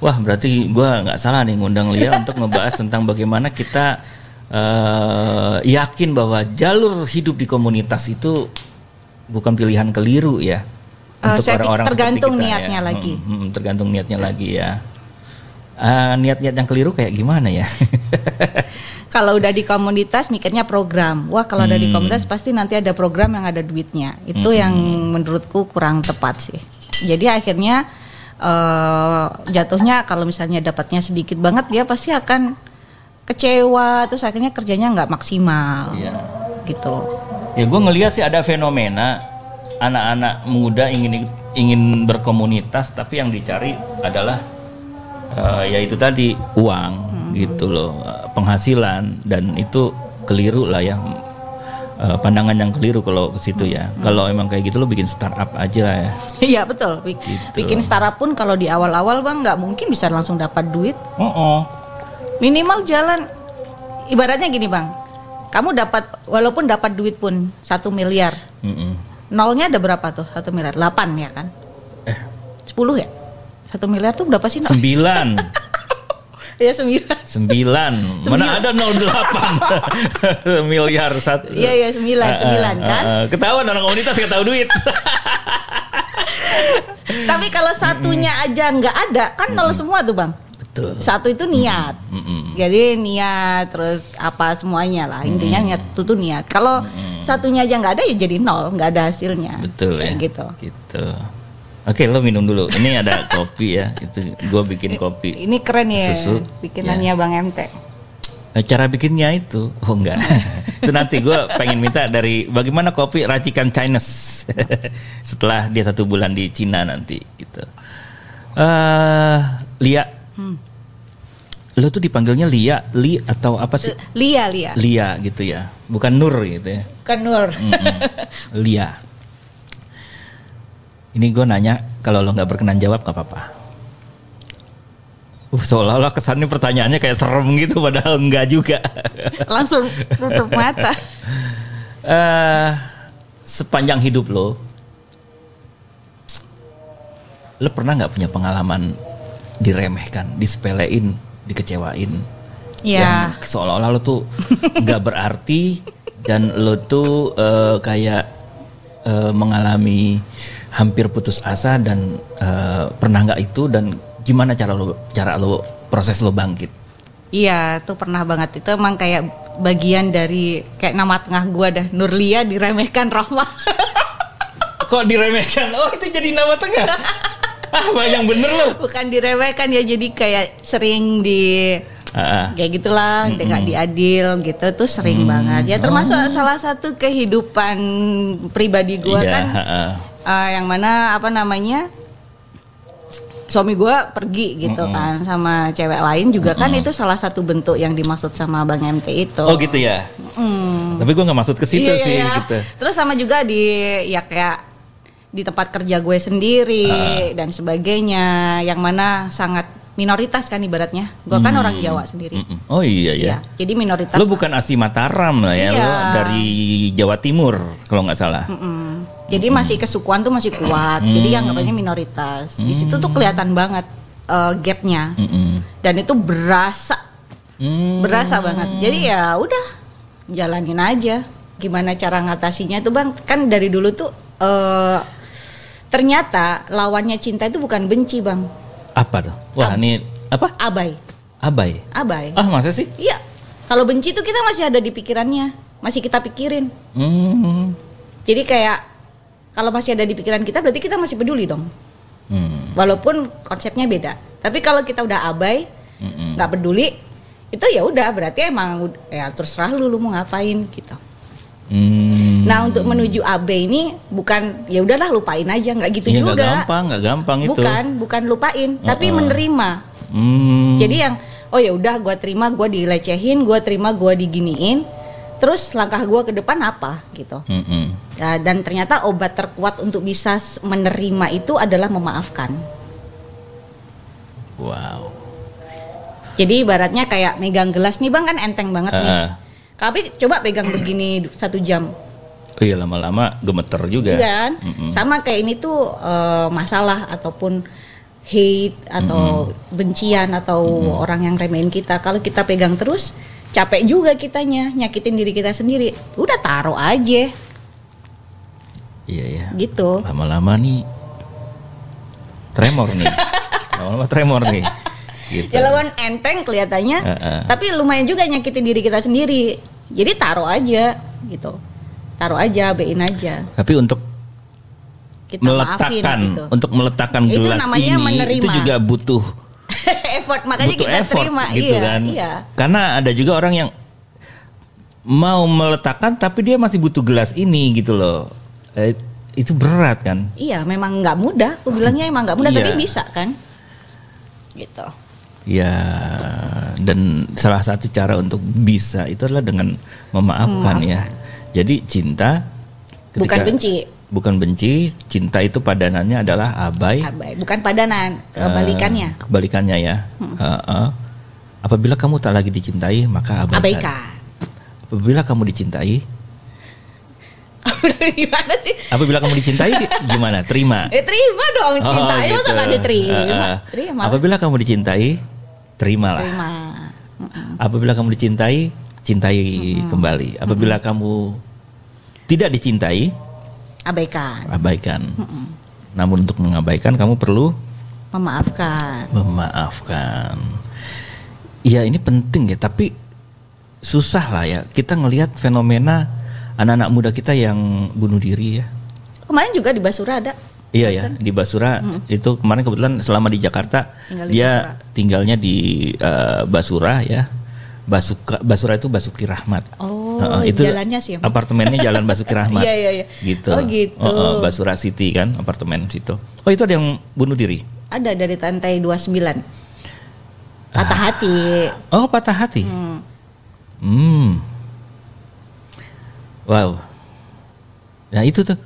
Wah berarti gue nggak salah nih ngundang Lia untuk ngebahas tentang bagaimana kita uh, yakin bahwa jalur hidup di komunitas itu bukan pilihan keliru ya uh, untuk orang-orang tergantung seperti kita, niatnya ya. lagi hmm, hmm, tergantung niatnya hmm. lagi ya uh, niat-niat yang keliru kayak gimana ya. Kalau udah di komunitas mikirnya program, wah kalau hmm. udah di komunitas pasti nanti ada program yang ada duitnya itu hmm. yang menurutku kurang tepat sih. Jadi akhirnya uh, jatuhnya kalau misalnya dapatnya sedikit banget dia pasti akan kecewa, terus akhirnya kerjanya nggak maksimal yeah. gitu. Ya gue ngelihat sih ada fenomena anak-anak muda ingin ingin berkomunitas tapi yang dicari adalah uh, ya itu tadi uang hmm. gitu loh, penghasilan, dan itu keliru lah ya, uh, pandangan yang keliru kalau ke situ ya. Hmm. Kalau emang kayak gitu lo bikin startup aja lah ya. Iya betul, Bik- gitu. Bikin startup pun kalau di awal-awal Bang nggak mungkin bisa langsung dapat duit. Oh-oh. Minimal jalan, ibaratnya gini Bang. Kamu dapat, walaupun dapat duit pun satu miliar Mm-mm. nolnya ada berapa tuh satu miliar delapan ya kan? Eh sepuluh ya? satu miliar tuh berapa sih? sembilan Ya sembilan sembilan Mana ada nol koma delapan miliar satu. Iya ya sembilan sembilan kan? Uh, uh, ketahuan orang komunitas gak tahu duit. Tapi kalau satunya aja gak ada, kan nol semua tuh Bang. Betul. Satu itu niat, mm-hmm. jadi niat terus apa semuanya lah intinya mm-hmm. niat itu tuh niat. Kalau mm-hmm. satunya aja nggak ada ya jadi nol, nggak ada hasilnya. Betul ya. Gitu. Gitu. Oke lo minum dulu. Ini ada kopi ya, itu gue bikin kopi. Ini keren ya. Susu. Bikinannya ya. Bang M T. Cara bikinnya itu, oh enggak. Itu nanti gue pengen minta dari bagaimana kopi racikan Chinese setelah dia satu bulan di Cina nanti. Gitu. Uh, Lia. Hmm. Lo tuh dipanggilnya Lia, Li atau apa sih? Lia, Lia. Lia gitu ya, bukan Nur gitu ya. Bukan Nur. Lia. Ini gue nanya, kalau lo nggak berkenan jawab nggak apa-apa. Uh, seolah-olah kesannya pertanyaannya kayak serem gitu, padahal nggak juga. Langsung tutup mata. uh, sepanjang hidup lo, lo pernah nggak punya pengalaman diremehkan, disepelein, dikecewain, ya. Yang seolah-olah lo tuh nggak berarti dan lo tuh uh, kayak uh, mengalami hampir putus asa dan uh, pernah nggak itu dan gimana cara lo cara lo proses lo bangkit? Iya, tuh pernah banget. Itu emang kayak bagian dari kayak nama tengah gua dah, Nurlia diremehkan Rahmah. Kok diremehkan? Oh itu jadi nama tengah. Ah, yang bener loh. Bukan diremehkan ya, jadi kayak sering di uh, kayak gitulah, nggak diadil gitu, tuh sering mm, banget. Ya termasuk oh. salah satu kehidupan pribadi gue yeah, kan, uh, uh, yang mana apa namanya suami gue pergi gitu uh, kan sama cewek lain juga uh, kan uh, itu salah satu bentuk yang dimaksud sama Bang M T itu. Oh gitu ya. Mm. Tapi gue nggak maksud ke situ yeah, sih. Yeah. Gitu. Terus sama juga di ya kayak di tempat kerja gue sendiri uh. dan sebagainya, yang mana sangat minoritas kan ibaratnya. Gue hmm. kan orang Jawa sendiri. Oh iya ya. Ya jadi minoritas. Lo bukan asli Mataram lah ya, iya. Lo dari Jawa Timur kalau nggak salah. Mm-mm. Jadi Mm-mm. masih kesukuan tuh masih kuat. Mm-mm. Jadi anggapnya minoritas. Mm-mm. Di situ tuh kelihatan banget uh, gapnya. Mm-mm. Dan itu berasa, Mm-mm. berasa banget. Jadi ya udah jalanin aja. Gimana cara ngatasinya tuh Bang? Kan dari dulu tuh Uh, ternyata lawannya cinta itu bukan benci Bang. Apa tuh? Wah Ab- ini apa? Abai. Abai? Abai. Ah masa sih? Iya. Kalau benci itu kita masih ada di pikirannya. Masih kita pikirin. Mm-hmm. Jadi kayak kalau masih ada di pikiran kita berarti kita masih peduli dong. Hmm. Walaupun konsepnya beda. Tapi kalau kita udah abai, nggak mm-hmm. peduli, itu ya udah berarti emang ya terserah lu, lu mau ngapain gitu. Hmm. Nah untuk menuju A B ini bukan ya udahlah lupain aja, nggak gitu ya, juga. Nggak gampang, nggak gampang itu. Bukan, bukan lupain, uh-uh. tapi menerima. Hmm. Jadi yang oh ya udah, gue terima, gue dilecehin, gue terima, gue diginiin. Terus langkah gue ke depan apa gitu. Mm-hmm. Nah, dan ternyata obat terkuat untuk bisa menerima itu adalah memaafkan. Wow. Jadi ibaratnya kayak megang gelas nih bang kan enteng banget uh-uh. nih. Tapi coba pegang begini satu jam. Oh iya lama-lama gemeter juga. Kan? Mm-mm. Sama kayak ini tuh uh, masalah ataupun hate atau Mm-mm. bencian atau Mm-mm. orang yang remehin kita. Kalau kita pegang terus capek juga kitanya, nyakitin diri kita sendiri. Udah taruh aja. Iya ya. Gitu. Lama-lama nih tremor nih. Lama-lama tremor nih. Gitu. Jalan enteng kelihatannya, uh-uh. tapi lumayan juga nyakitin diri kita sendiri. Jadi taruh aja gitu, taruh aja, bein aja. Tapi untuk kita meletakkan, maafin, gitu. Untuk meletakkan itu gelas ini menerima. Itu juga butuh effort, makanya butuh kita effort, terima, gitu iya, kan? Iya. Karena ada juga orang yang mau meletakkan, tapi dia masih butuh gelas ini gitu loh. Eh, itu berat kan? Iya, memang nggak mudah. Aku bilangnya emang nggak mudah, iya. tapi bisa kan? Gitu. Ya, dan salah satu cara untuk bisa itu adalah dengan memaafkan, memaafkan. Ya. Jadi cinta ketika, bukan benci. Bukan benci, cinta itu padanannya adalah abai. Abai, bukan padanan, kebalikannya. Uh, kebalikannya ya. Hmm. Uh, uh. Apabila kamu tak lagi dicintai, maka abaikan. Abaikan. Apabila kamu dicintai, gimana sih? Apabila kamu dicintai gimana? Terima. Eh, terima dong, cintai oh, gitu. Masa enggak diterima? Uh, uh. Terima. Apabila kamu dicintai, terimalah. Terima. Mm-mm. Apabila kamu dicintai, cintai Mm-mm. kembali. Apabila Mm-mm. kamu tidak dicintai, abaikan. Abaikan. Mm-mm. Namun untuk mengabaikan kamu perlu memaafkan. Memaafkan. Iya, ini penting ya, tapi susah lah ya. Kita ngelihat fenomena anak-anak muda kita yang bunuh diri ya. Kemarin juga di Basura ada. Iya ya, di Basura hmm. itu kemarin kebetulan selama di Jakarta tinggal di dia Basura. Tinggalnya di uh, Basura ya. Basuka, Basura itu Basuki Rahmat. Oh, uh, itu jalannya sih. Apartemennya Jalan Basuki Rahmat. Iya iya iya. Gitu. Oh gitu. Uh, uh, Basura City kan apartemen situ. Oh, itu ada yang bunuh diri. Ada dari lantai dua puluh sembilan. Patah ah. hati. Oh, patah hati. Hmm. hmm. Wow. Nah itu tuh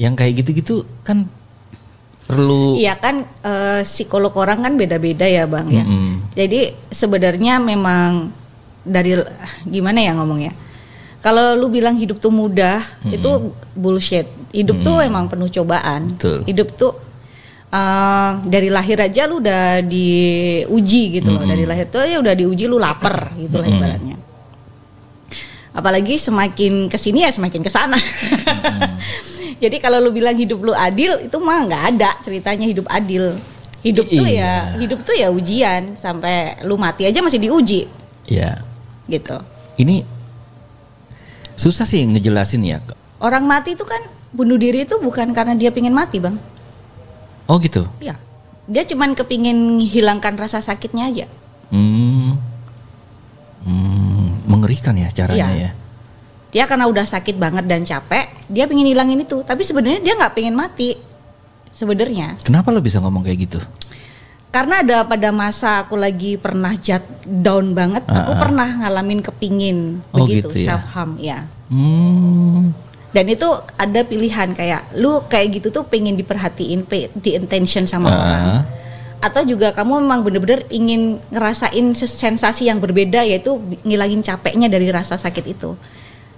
yang kayak gitu-gitu kan perlu. Iya kan e, psikolog orang kan beda-beda ya bang ya. Mm-hmm. Jadi sebenarnya memang dari gimana ya ngomongnya. Kalau lu bilang hidup tuh mudah mm-hmm. itu bullshit. Hidup mm-hmm. tuh emang penuh cobaan. Betul. Hidup tuh e, dari lahir aja lu udah diuji gitu mm-hmm. loh. Dari lahir tuh ya udah diuji lu lapar gitu mm-hmm. lah ibaratnya. Apalagi semakin kesini ya semakin kesana. Hmm. Jadi kalau lu bilang hidup lu adil, itu mah nggak ada ceritanya hidup adil. Hidup I- tuh iya. ya, hidup tuh ya ujian sampai lu mati aja masih diuji. Iya. Gitu. Ini susah sih ngejelasin ya. Orang mati itu kan bunuh diri itu bukan karena dia pingin mati bang. Oh gitu. Iya. Dia cuman kepingin hilangkan rasa sakitnya aja. Hmm. Mengerikan ya caranya iya. ya. Dia karena udah sakit banget dan capek, dia pengen hilangin itu. Tapi sebenarnya dia nggak pengen mati sebenarnya. Kenapa lo bisa ngomong kayak gitu? Karena ada pada masa aku lagi pernah jat down banget, uh-uh. aku pernah ngalamin kepingin oh, begitu gitu ya? Self harm ya. Hmm. Dan itu ada pilihan kayak lu kayak gitu tuh pengen diperhatiin, di intention sama uh-uh. orang. Atau juga kamu memang benar-benar ingin ngerasain sensasi yang berbeda yaitu ngilangin capeknya dari rasa sakit itu.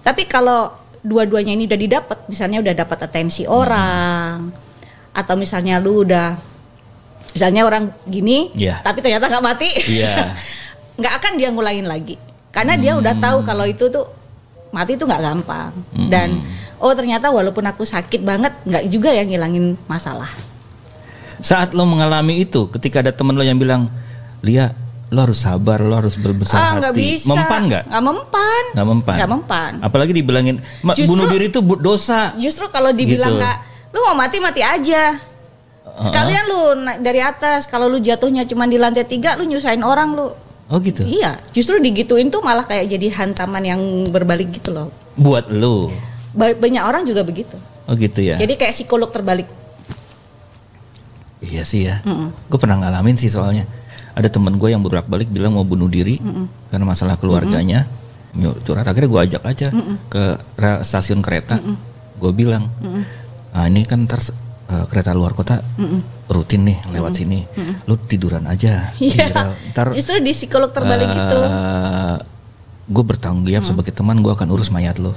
Tapi kalau dua-duanya ini udah didapat, misalnya udah dapat atensi orang hmm. atau misalnya lu udah misalnya orang gini yeah. tapi ternyata nggak mati, yeah. nggak akan dia ngulangin lagi karena hmm. dia udah tahu kalau itu tuh mati itu nggak gampang hmm. dan oh ternyata walaupun aku sakit banget nggak juga ya ngilangin masalah. Saat lo mengalami itu, ketika ada teman lo yang bilang, Lia, lo harus sabar, lo harus berbesar ah, hati. Gak bisa. Mempan nggak? Nggak mempan. Nggak mempan. Nggak mempan. Apalagi dibilangin justru, bunuh diri itu dosa. Justru kalau dibilang gitu. Kak, lo mau mati mati aja. Sekalian uh-huh. lu naik dari atas. Kalau lu jatuhnya cuma di lantai tiga, lu nyusahin orang lu. Oh gitu. Iya, justru digituin tuh malah kayak jadi hantaman yang berbalik gitu loh. Buat lu. Ba- banyak orang juga begitu. Oh gitu ya. Jadi kayak psikolog terbalik. Iya sih ya. Gue pernah ngalamin sih soalnya. Ada teman gue yang bolak-balik bilang mau bunuh diri mm-mm. karena masalah keluarganya. Curhat, akhirnya gue ajak aja mm-mm. ke stasiun kereta. Gue bilang, ah, ini kan ntar uh, kereta luar kota mm-mm. rutin nih lewat mm-mm. sini. Mm-mm. Lu tiduran aja. Yeah. Ntar, justru di psikolog terbalik uh, itu. Gue bertanggung jawab mm-mm. sebagai teman, gue akan urus mayat lo.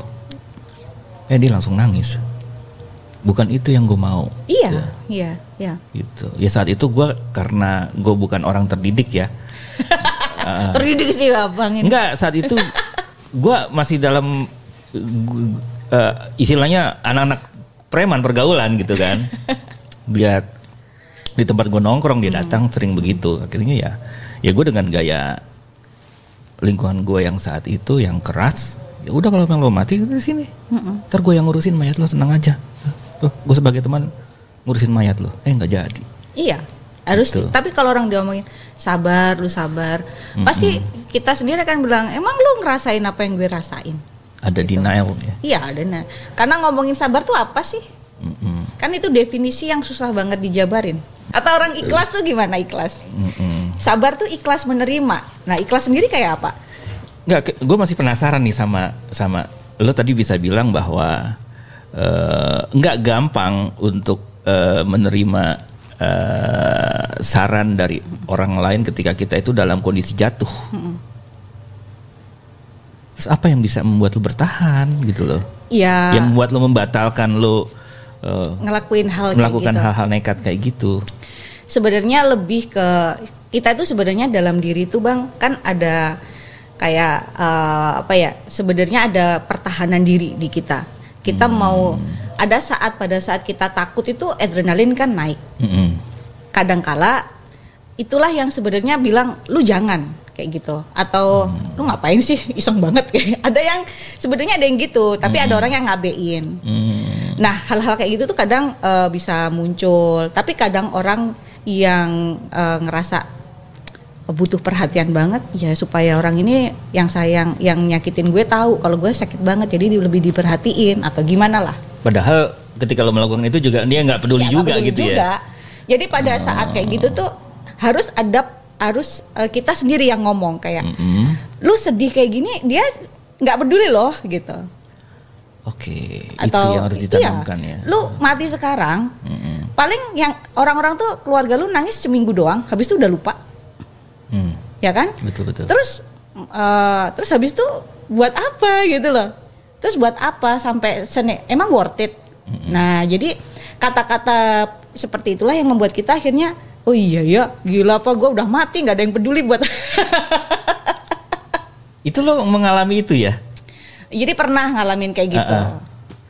Eh dia langsung nangis. Bukan itu yang gue mau. Iya, ya. iya, iya. Gitu. Ya saat itu gue karena gue bukan orang terdidik ya. uh, terdidik sih abang ini. Enggak, saat itu gue masih dalam uh, istilahnya anak-anak preman pergaulan gitu kan. Lihat di tempat gue nongkrong dia datang hmm. sering begitu. Akhirnya ya, ya gue dengan gaya lingkungan gue yang saat itu yang keras. Ya udah kalau memang lo mati di sini, mm-mm. ntar gue yang ngurusin mayat lo, tenang aja. Tuh, gue sebagai teman ngurusin mayat lo, eh nggak jadi. Iya, harus. Gitu. Tapi kalau orang diomongin sabar, lu sabar, mm-mm. pasti kita sendiri akan bilang, emang lu ngerasain apa yang gue rasain? Ada gitu. Denial ya? Iya, ada denial. Karena ngomongin sabar tuh apa sih? Mm-mm. Kan itu definisi yang susah banget dijabarin. Atau orang ikhlas tuh gimana ikhlas? Mm-mm. Sabar tuh ikhlas menerima. Nah, ikhlas sendiri kayak apa? Enggak, gue masih penasaran nih sama sama lo tadi bisa bilang bahwa uh, nggak gampang untuk uh, menerima uh, saran dari mm-hmm. orang lain ketika kita itu dalam kondisi jatuh. Mm-hmm. Terus apa yang bisa membuat lo bertahan gitu loh? Ya. Yang membuat lo membatalkan lo uh, ngelakuin hal melakukan gitu. Hal-hal nekat kayak gitu. Sebenarnya lebih ke kita itu sebenarnya dalam diri itu bang kan ada kayak uh, apa ya sebenarnya ada pertahanan diri di kita kita hmm. mau ada saat pada saat kita takut itu adrenalin kan naik hmm. kadangkala itulah yang sebenarnya bilang lu jangan kayak gitu atau hmm. lu ngapain sih iseng banget kayak ada yang sebenarnya ada yang gitu tapi hmm. ada orang yang ngabein hmm. nah hal-hal kayak gitu tuh kadang uh, bisa muncul tapi kadang orang yang uh, ngerasa butuh perhatian banget ya supaya orang ini yang sayang yang nyakitin gue tahu kalau gue sakit banget jadi lebih diperhatiin atau gimana lah. Padahal ketika lo melakukan itu juga dia nggak peduli ya, juga gak peduli gitu juga. Ya. Jadi pada oh. saat kayak gitu tuh harus ada harus uh, kita sendiri yang ngomong kayak mm-hmm. lu sedih kayak gini dia nggak peduli loh gitu. Oke. Okay, itu yang harus ditanamkan iya, ya. Lu mati sekarang mm-hmm. paling yang orang-orang tuh keluarga lu nangis seminggu doang habis itu udah lupa. Hmm. Ya kan? Betul, betul. Terus uh, terus habis itu buat apa gitu loh. Terus buat apa sampai seni, emang worth it. Mm-hmm. Nah, jadi kata-kata seperti itulah yang membuat kita akhirnya oh iya ya, gila apa gue udah mati enggak ada yang peduli buat. Itu lo mengalami itu ya? Jadi pernah ngalamin kayak gitu. Uh-uh.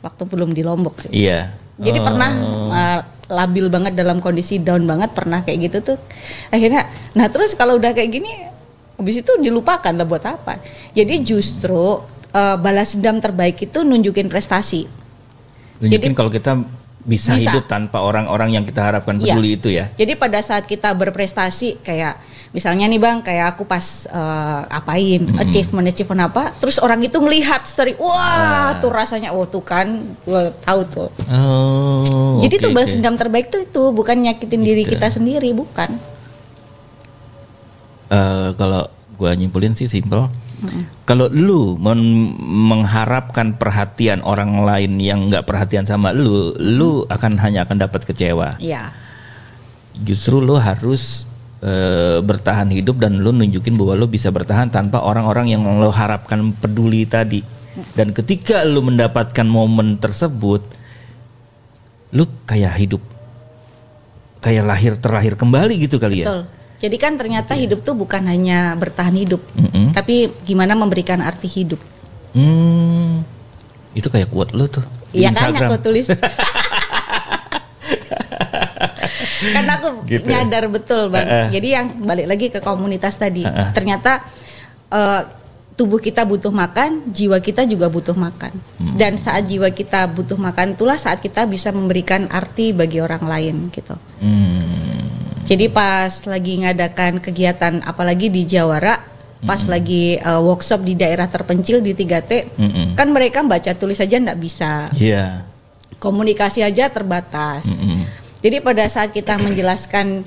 Waktu belum di Lombok sih. Iya. Jadi oh. pernah uh, labil banget dalam kondisi down banget pernah kayak gitu tuh akhirnya nah terus kalau udah kayak gini habis itu dilupakan lah buat apa jadi justru uh, balas dendam terbaik itu nunjukin prestasi nunjukin jadi, kalau kita bisa, bisa hidup tanpa orang-orang yang kita harapkan peduli iya. itu ya jadi pada saat kita berprestasi kayak misalnya nih bang kayak aku pas uh, apain mm-hmm. achievement achievement apa terus orang itu ngelihat story wah ah. tuh rasanya oh tuh kan gue tahu tuh oh, jadi okay, tuh balas okay. dendam terbaik tuh itu bukan nyakitin gitu. Diri kita sendiri bukan uh, kalau gue nyimpulin sih simple mm-hmm. kalau lu men- mengharapkan perhatian orang lain yang nggak perhatian sama lu mm-hmm. lu akan hanya akan dapat kecewa yeah. justru lu harus E, bertahan hidup dan lo nunjukin bahwa lo bisa bertahan tanpa orang-orang yang lo harapkan peduli tadi. Dan ketika lo mendapatkan momen tersebut, lo kayak hidup, kayak lahir terlahir kembali gitu kali ya. Betul. Jadi kan ternyata betul. Hidup tuh bukan hanya bertahan hidup, mm-hmm. tapi gimana memberikan arti hidup. Hmm, itu kayak quote lo tuh. Iya kan yang aku tulis. Karena aku gitu. Nyadar betul Bang. Uh-uh. Jadi yang balik lagi ke komunitas tadi. Uh-uh. Ternyata uh, tubuh kita butuh makan, jiwa kita juga butuh makan. Hmm. Dan saat jiwa kita butuh makan itulah saat kita bisa memberikan arti bagi orang lain gitu. Hmm. Jadi pas lagi ngadakan kegiatan apalagi di Jawara, pas mm-hmm. lagi uh, workshop di daerah terpencil di tiga T, mm-hmm. kan mereka baca tulis aja nggak bisa, yeah. komunikasi aja terbatas. Mm-hmm. Jadi pada saat kita menjelaskan,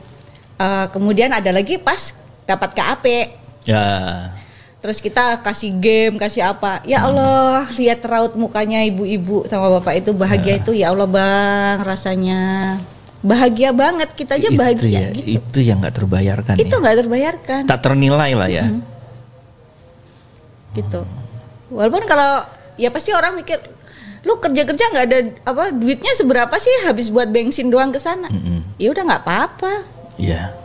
uh, kemudian ada lagi pas dapat K A P, yeah. terus kita kasih game, kasih apa? Ya Allah, mm. lihat raut mukanya ibu-ibu sama bapak itu bahagia yeah. itu, ya Allah Bang, rasanya. Bahagia banget, kita aja itu bahagia ya, gitu. Itu yang gak terbayarkan. Itu ya. Gak terbayarkan. Tak ternilai lah ya. Mm-hmm. Gitu. Hmm. Walaupun kalau ya pasti orang mikir, lu kerja-kerja gak ada apa duitnya seberapa sih, habis buat bensin doang kesana. Mm-hmm. Ya udah gak apa-apa. Iya.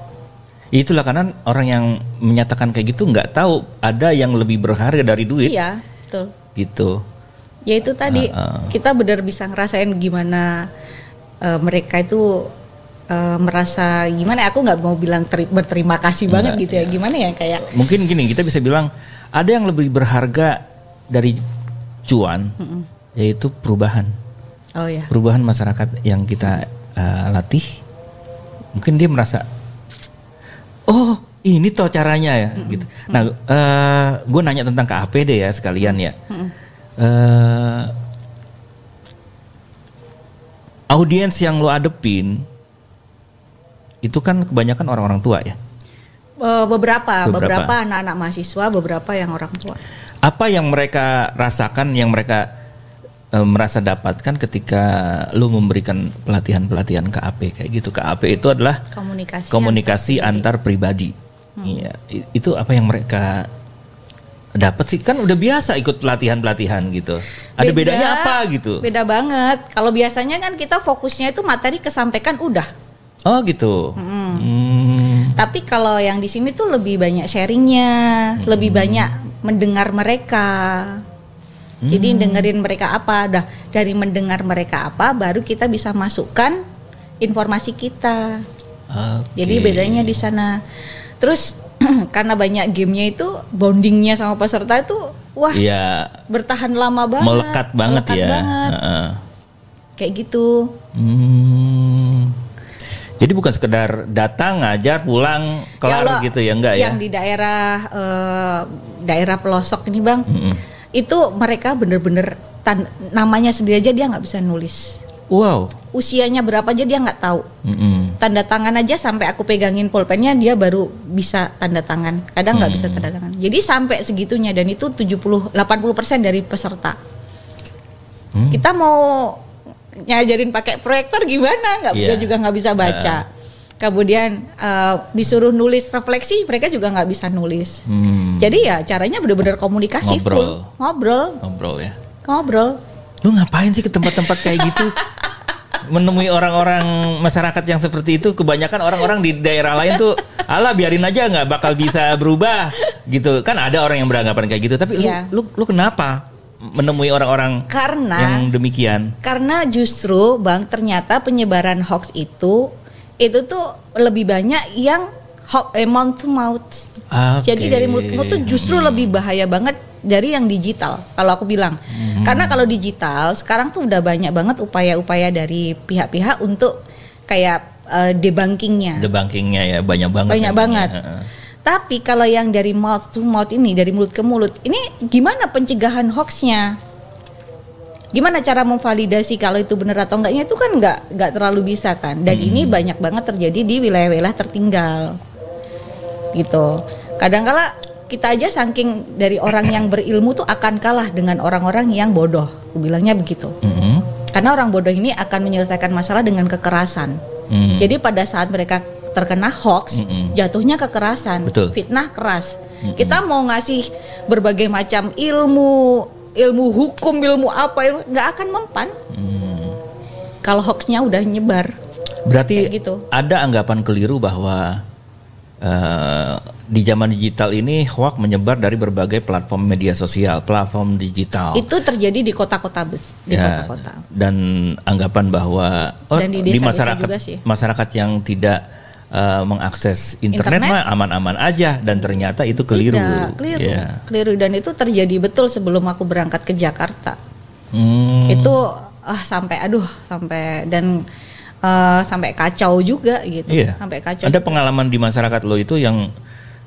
Itulah karena orang yang menyatakan kayak gitu gak tahu ada yang lebih berharga dari duit. Iya, betul. Gitu. Ya itu tadi, uh-uh. kita benar bisa ngerasain gimana Uh, mereka itu uh, merasa gimana? Aku nggak mau bilang teri- berterima kasih banget nah, gitu ya. Ya. Gimana ya kayak? Mungkin gini kita bisa bilang ada yang lebih berharga dari cuan, mm-mm. yaitu perubahan. Oh ya. Perubahan masyarakat yang kita uh, latih, mungkin dia merasa, oh ini toh caranya ya. Mm-mm. Gitu. Nah, uh, gue nanya tentang K A P deh ya sekalian ya. Uh, Audiens yang lo adepin itu kan kebanyakan orang-orang tua ya? Beberapa, beberapa, beberapa anak-anak mahasiswa, beberapa yang orang tua. Apa yang mereka rasakan, yang mereka e, merasa dapatkan ketika lo memberikan pelatihan-pelatihan K A P kayak gitu? K A P itu adalah komunikasi, komunikasi antar pribadi. Hmm. Iya, itu apa yang mereka dapat sih, kan udah biasa ikut pelatihan-pelatihan gitu. Ada beda, bedanya apa gitu? Beda banget. Kalau biasanya kan kita fokusnya itu materi kesampaikan udah. Oh gitu. Mm-hmm. Mm. Tapi kalau yang di sini tuh lebih banyak sharingnya, mm. lebih banyak mendengar mereka. Mm. Jadi dengerin mereka apa, dah dari mendengar mereka apa, baru kita bisa masukkan informasi kita. Okay. Jadi bedanya di sana. Terus karena banyak gamenya itu bondingnya sama peserta itu wah ya, bertahan lama banget, melekat banget melekat ya banget. Uh-uh. Kayak gitu. Hmm. Jadi bukan sekedar datang ngajar pulang kelar ya, gitu ya enggak yang ya? Yang di daerah eh, daerah pelosok ini Bang, mm-hmm. itu mereka bener-bener tan- namanya sendiri aja dia nggak bisa nulis. Wow. Usianya berapa aja dia nggak tahu. Mm-hmm. Tanda tangan aja sampai aku pegangin pulpennya dia baru bisa tanda tangan. Kadang nggak mm. bisa tanda tangan. Jadi sampai segitunya dan itu tujuh puluh delapan puluh persen dari peserta. Mm. Kita mau ngajarin pakai proyektor gimana? Nggak, yeah. Dia juga nggak bisa baca. Uh. Kemudian uh, disuruh nulis refleksi mereka juga nggak bisa nulis. Mm. Jadi ya caranya benar-benar komunikasi. Ngobrol. Full. Ngobrol. Ngobrol ya. Ngobrol. Lu ngapain sih ke tempat-tempat kayak gitu? Menemui orang-orang masyarakat yang seperti itu, kebanyakan orang-orang di daerah lain tuh, ala biarin aja nggak bakal bisa berubah gitu. Kan ada orang yang beranggapan kayak gitu, tapi yeah. lu, lu lu kenapa menemui orang-orang karena, yang demikian? Karena justru Bang, ternyata penyebaran hoax itu itu tuh lebih banyak yang hoax eh, mouth to mouth. Okay. Jadi dari mulut ke mulut tuh justru hmm. lebih bahaya banget dari yang digital. Kalau aku bilang, hmm. karena kalau digital sekarang tuh udah banyak banget upaya-upaya dari pihak-pihak untuk kayak uh, debunkingnya. Debunkingnya ya banyak banget. Banyak ya, banget. Ya. Tapi kalau yang dari mouth to mouth ini, dari mulut ke mulut, ini gimana pencegahan hoaxnya? Gimana cara memvalidasi kalau itu benar atau enggaknya itu kan nggak nggak terlalu bisa kan? Dan hmm. ini banyak banget terjadi di wilayah-wilayah tertinggal, gitu. Kadang-kala kita aja saking dari orang yang berilmu tuh akan kalah dengan orang-orang yang bodoh. Aku bilangnya begitu. Mm-hmm. Karena orang bodoh ini akan menyelesaikan masalah dengan kekerasan. Mm-hmm. Jadi pada saat mereka terkena hoax, mm-hmm. jatuhnya kekerasan, betul. Fitnah keras. Mm-hmm. Kita mau ngasih berbagai macam ilmu, ilmu hukum, ilmu apa, nggak akan mempan. Mm-hmm. Kalau hoaxnya udah nyebar. Berarti gitu. Ada anggapan keliru bahwa Uh, di zaman digital ini hoaks menyebar dari berbagai platform media sosial, platform digital. Itu terjadi di kota-kota bes, di ya, kota-kota. Dan anggapan bahwa oh, dan di, di masyarakat masyarakat yang tidak uh, mengakses internet, internet mah aman-aman aja, dan ternyata itu keliru. Tidak, keliru. Yeah. Keliru, dan itu terjadi betul sebelum aku berangkat ke Jakarta. Hmm. Itu ah, sampai aduh sampai dan uh, sampai kacau juga gitu. Yeah. Sampai kacau. Ada pengalaman di masyarakat lo itu yang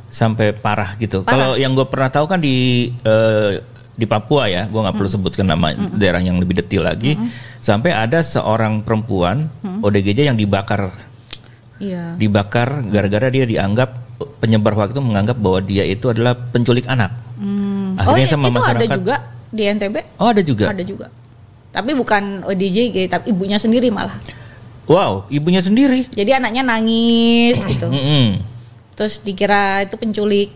sampai parah gitu. Kalau yang gue pernah tahu kan di uh, di Papua ya, gue nggak perlu mm-hmm. sebutkan nama mm-hmm. daerah yang lebih detail lagi. Mm-hmm. Sampai ada seorang perempuan mm-hmm. O D G J yang dibakar, yeah. dibakar gara-gara dia dianggap penyebar hoax itu menganggap bahwa dia itu adalah penculik anak. Mm. Akhirnya oh, sama itu masyarakat. Ada juga di N T B? Oh ada juga. Ada juga. Tapi bukan O D G J, tapi ibunya sendiri malah. Wow, ibunya sendiri. Jadi anaknya nangis gitu. Mm-hmm. Terus dikira itu penculik.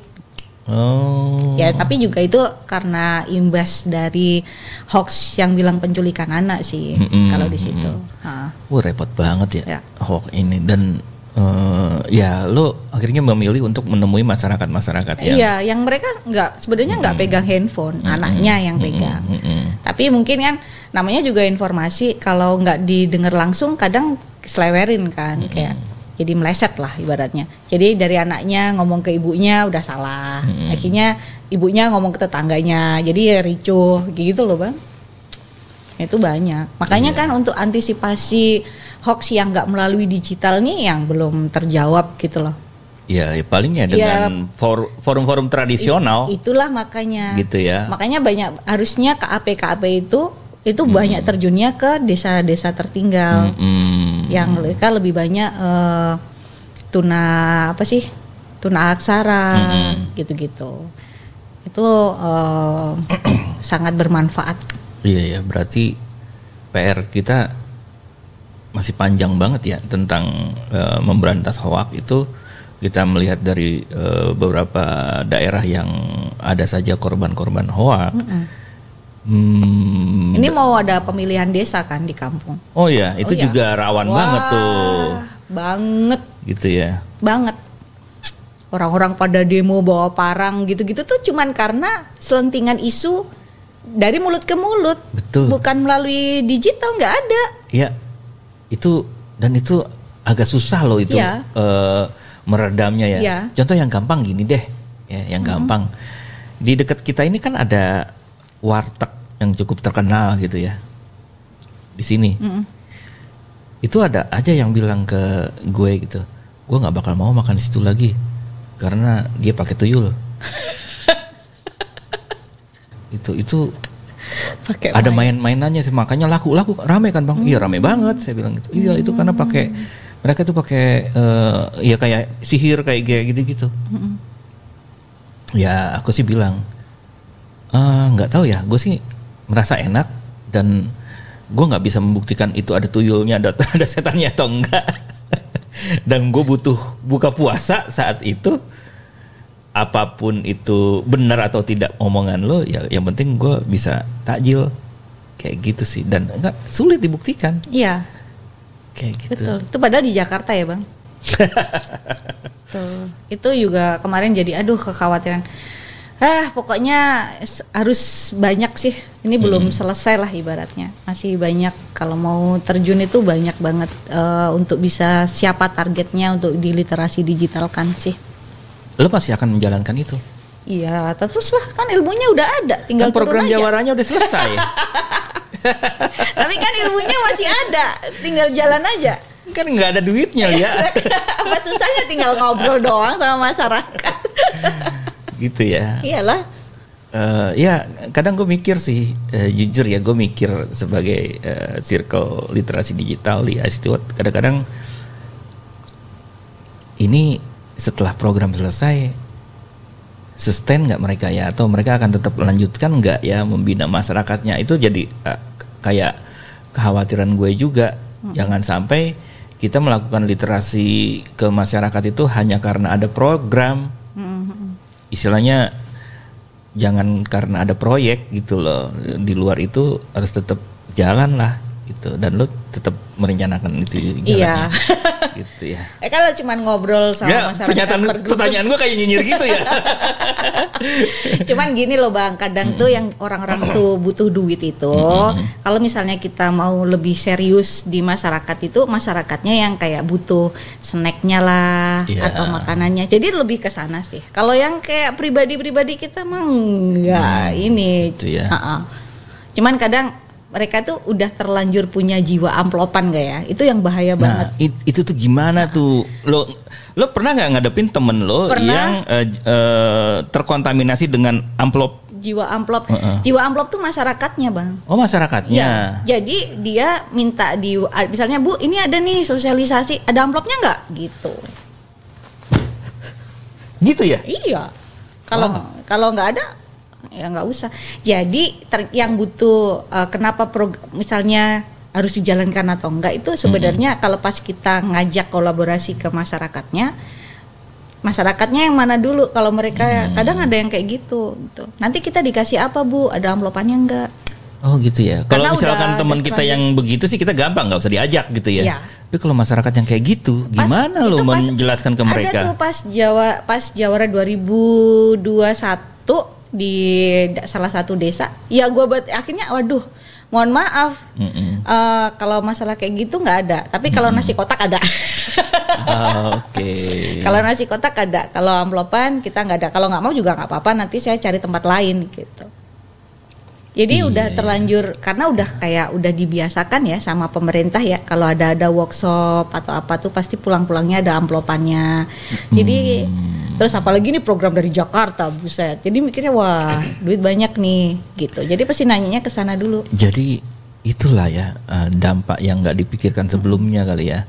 Oh. Ya, tapi juga itu karena imbas dari hoax yang bilang penculikan anak sih mm-hmm. kalau di situ. Heeh. Mm-hmm. Wah, repot banget ya, ya. Hoax ini dan uh, ya lo akhirnya memilih untuk menemui masyarakat-masyarakat ya. Iya, yang mereka enggak sebenarnya enggak mm-hmm. pegang handphone, mm-hmm. anaknya yang pegang. Mm-hmm. Tapi mungkin kan namanya juga informasi, kalau enggak didengar langsung kadang selewerin kan mm-hmm. kayak jadi meleset lah ibaratnya. Jadi dari anaknya ngomong ke ibunya udah salah. Hmm. Akhirnya ibunya ngomong ke tetangganya. Jadi ricuh gitu loh bang. Itu banyak. Makanya iya. kan untuk antisipasi hoax yang nggak melalui digital nih yang belum terjawab gitu loh. Ya, ya palingnya dengan ya, for, forum-forum tradisional. Itulah makanya. Gitu ya. Makanya banyak harusnya K A P K A P itu itu hmm. banyak terjunnya ke desa-desa tertinggal. Hmm. Yang mereka lebih banyak uh, tuna apa sih tuna aksara mm-hmm. gitu-gitu itu uh, sangat bermanfaat. Iya ya, berarti P R kita masih panjang banget ya tentang uh, memberantas hoax itu. Kita melihat dari uh, beberapa daerah yang ada saja korban-korban hoax. Mm-hmm. Hmm. Ini mau ada pemilihan desa kan di kampung. Oh iya, itu oh, iya. juga rawan Wah, banget tuh. Banget. Gitu ya. Banget. Orang-orang pada demo bawa parang gitu-gitu tuh cuman karena selentingan isu dari mulut ke mulut. Betul. Bukan melalui digital, nggak ada. Iya. Itu dan itu agak susah loh itu ya. uh, meredamnya ya. ya. Contoh yang gampang gini deh, ya, yang hmm. gampang. Di dekat kita ini kan ada warteg yang cukup terkenal gitu ya di sini. Mm-mm. Itu ada aja yang bilang ke gue gitu, gue nggak bakal mau makan di situ lagi karena dia pakai tuyul. itu itu pake ada main. main-mainannya sih, makanya laku-laku rame kan bang. Mm. Iya rame banget saya bilang gitu. Iya mm. itu karena pakai mereka itu pakai uh, ya kayak sihir kayak gitu-gitu. Mm-mm. Ya aku sih bilang. Uh, gak tahu ya, gue sih merasa enak dan gue gak bisa membuktikan itu ada tuyulnya, ada, ada setannya atau enggak. Dan gue butuh buka puasa saat itu. Apapun itu benar atau tidak omongan lo ya, yang penting gue bisa takjil. Kayak gitu sih, dan enggak sulit dibuktikan. Iya. Kayak gitu. Betul, itu padahal di Jakarta ya bang. Tuh. Itu juga kemarin jadi aduh kekhawatiran. Ah, pokoknya harus banyak sih. Ini belum hmm. selesai lah ibaratnya. Masih banyak, kalau mau terjun itu banyak banget uh, untuk bisa siapa targetnya untuk diliterasi digitalkan sih. Lo pasti akan menjalankan itu. Iya, terus lah kan ilmunya udah ada, tinggal kan program turun aja. Jawaranya udah selesai. Tapi kan ilmunya masih ada, tinggal jalan aja. Kan nggak ada duitnya ya. Apa susahnya tinggal ngobrol doang sama masyarakat. Gitu ya. Iyalah. Uh, ya kadang gue mikir sih uh, jujur ya gue mikir sebagai uh, circle literasi digital di I C T kadang-kadang ini setelah program selesai sustain nggak mereka ya, atau mereka akan tetap melanjutkan nggak ya membina masyarakatnya. Itu jadi uh, kayak kekhawatiran gue juga. Hmm. Jangan sampai kita melakukan literasi ke masyarakat itu hanya karena ada program. Istilahnya jangan karena ada proyek gitu loh, di luar itu harus tetap jalan lah gitu, dan lo tetap merencanakan itu jalannya. Iya. gitu ya. Eh kalau cuma ngobrol sama ya, masyarakat pertanyaan, pertanyaan gue kayak nyinyir gitu ya. Cuman gini loh Bang, kadang mm. tuh yang orang-orang tuh butuh duit itu, mm. kalau misalnya kita mau lebih serius di masyarakat itu, masyarakatnya yang kayak butuh snacknya lah yeah. atau makanannya. Jadi lebih ke sana sih. Kalau yang kayak pribadi-pribadi kita mah enggak mm. ini. Gitu ya. Uh-uh. Cuman kadang mereka tuh udah terlanjur punya jiwa amplopan gak ya? Itu yang bahaya banget. Nah, it, itu tuh gimana nah. tuh? Lo lo pernah nggak ngadepin temen lo pernah. yang uh, uh, terkontaminasi dengan amplop? Jiwa amplop, uh-uh. jiwa amplop tuh masyarakatnya Bang. Oh masyarakatnya. Ya, jadi dia minta di, misalnya Bu ini ada nih sosialisasi, ada amplopnya nggak? Gitu. Gitu ya? Iya. Kalau oh. kalau nggak ada. Ya nggak usah. Jadi ter- yang butuh uh, kenapa prog- misalnya harus dijalankan atau enggak itu sebenarnya mm-hmm. kalau pas kita ngajak kolaborasi ke masyarakatnya, masyarakatnya yang mana dulu? Kalau mereka mm. kadang ada yang kayak gitu, gitu. Nanti kita dikasih apa Bu? Ada amplopannya enggak? Oh gitu ya. Kalau misalkan teman kita yang begitu sih kita gampang, nggak usah diajak gitu ya. Ya. Tapi kalau masyarakat yang kayak gitu, pas, gimana lo menjelaskan ke mereka? Ada tuh pas Jawa pas Jawara dua ribu dua puluh satu di salah satu desa, ya gue buat akhirnya, waduh, mohon maaf, uh, kalau masalah kayak gitu nggak ada, tapi kalau nasi kotak ada. Ah, Oke. Okay. Kalau nasi kotak ada, kalau amplopan kita nggak ada, kalau nggak mau juga nggak apa-apa, nanti saya cari tempat lain gitu. Jadi yeah. udah terlanjur, karena udah kayak udah dibiasakan ya sama pemerintah ya, kalau ada ada workshop atau apa tuh pasti pulang-pulangnya ada amplopannya. Jadi mm. terus apalagi ini program dari Jakarta, buset. Jadi mikirnya wah, duit banyak nih gitu. Jadi pasti nanyanya ke sana dulu. Jadi itulah ya dampak yang enggak dipikirkan sebelumnya kali ya.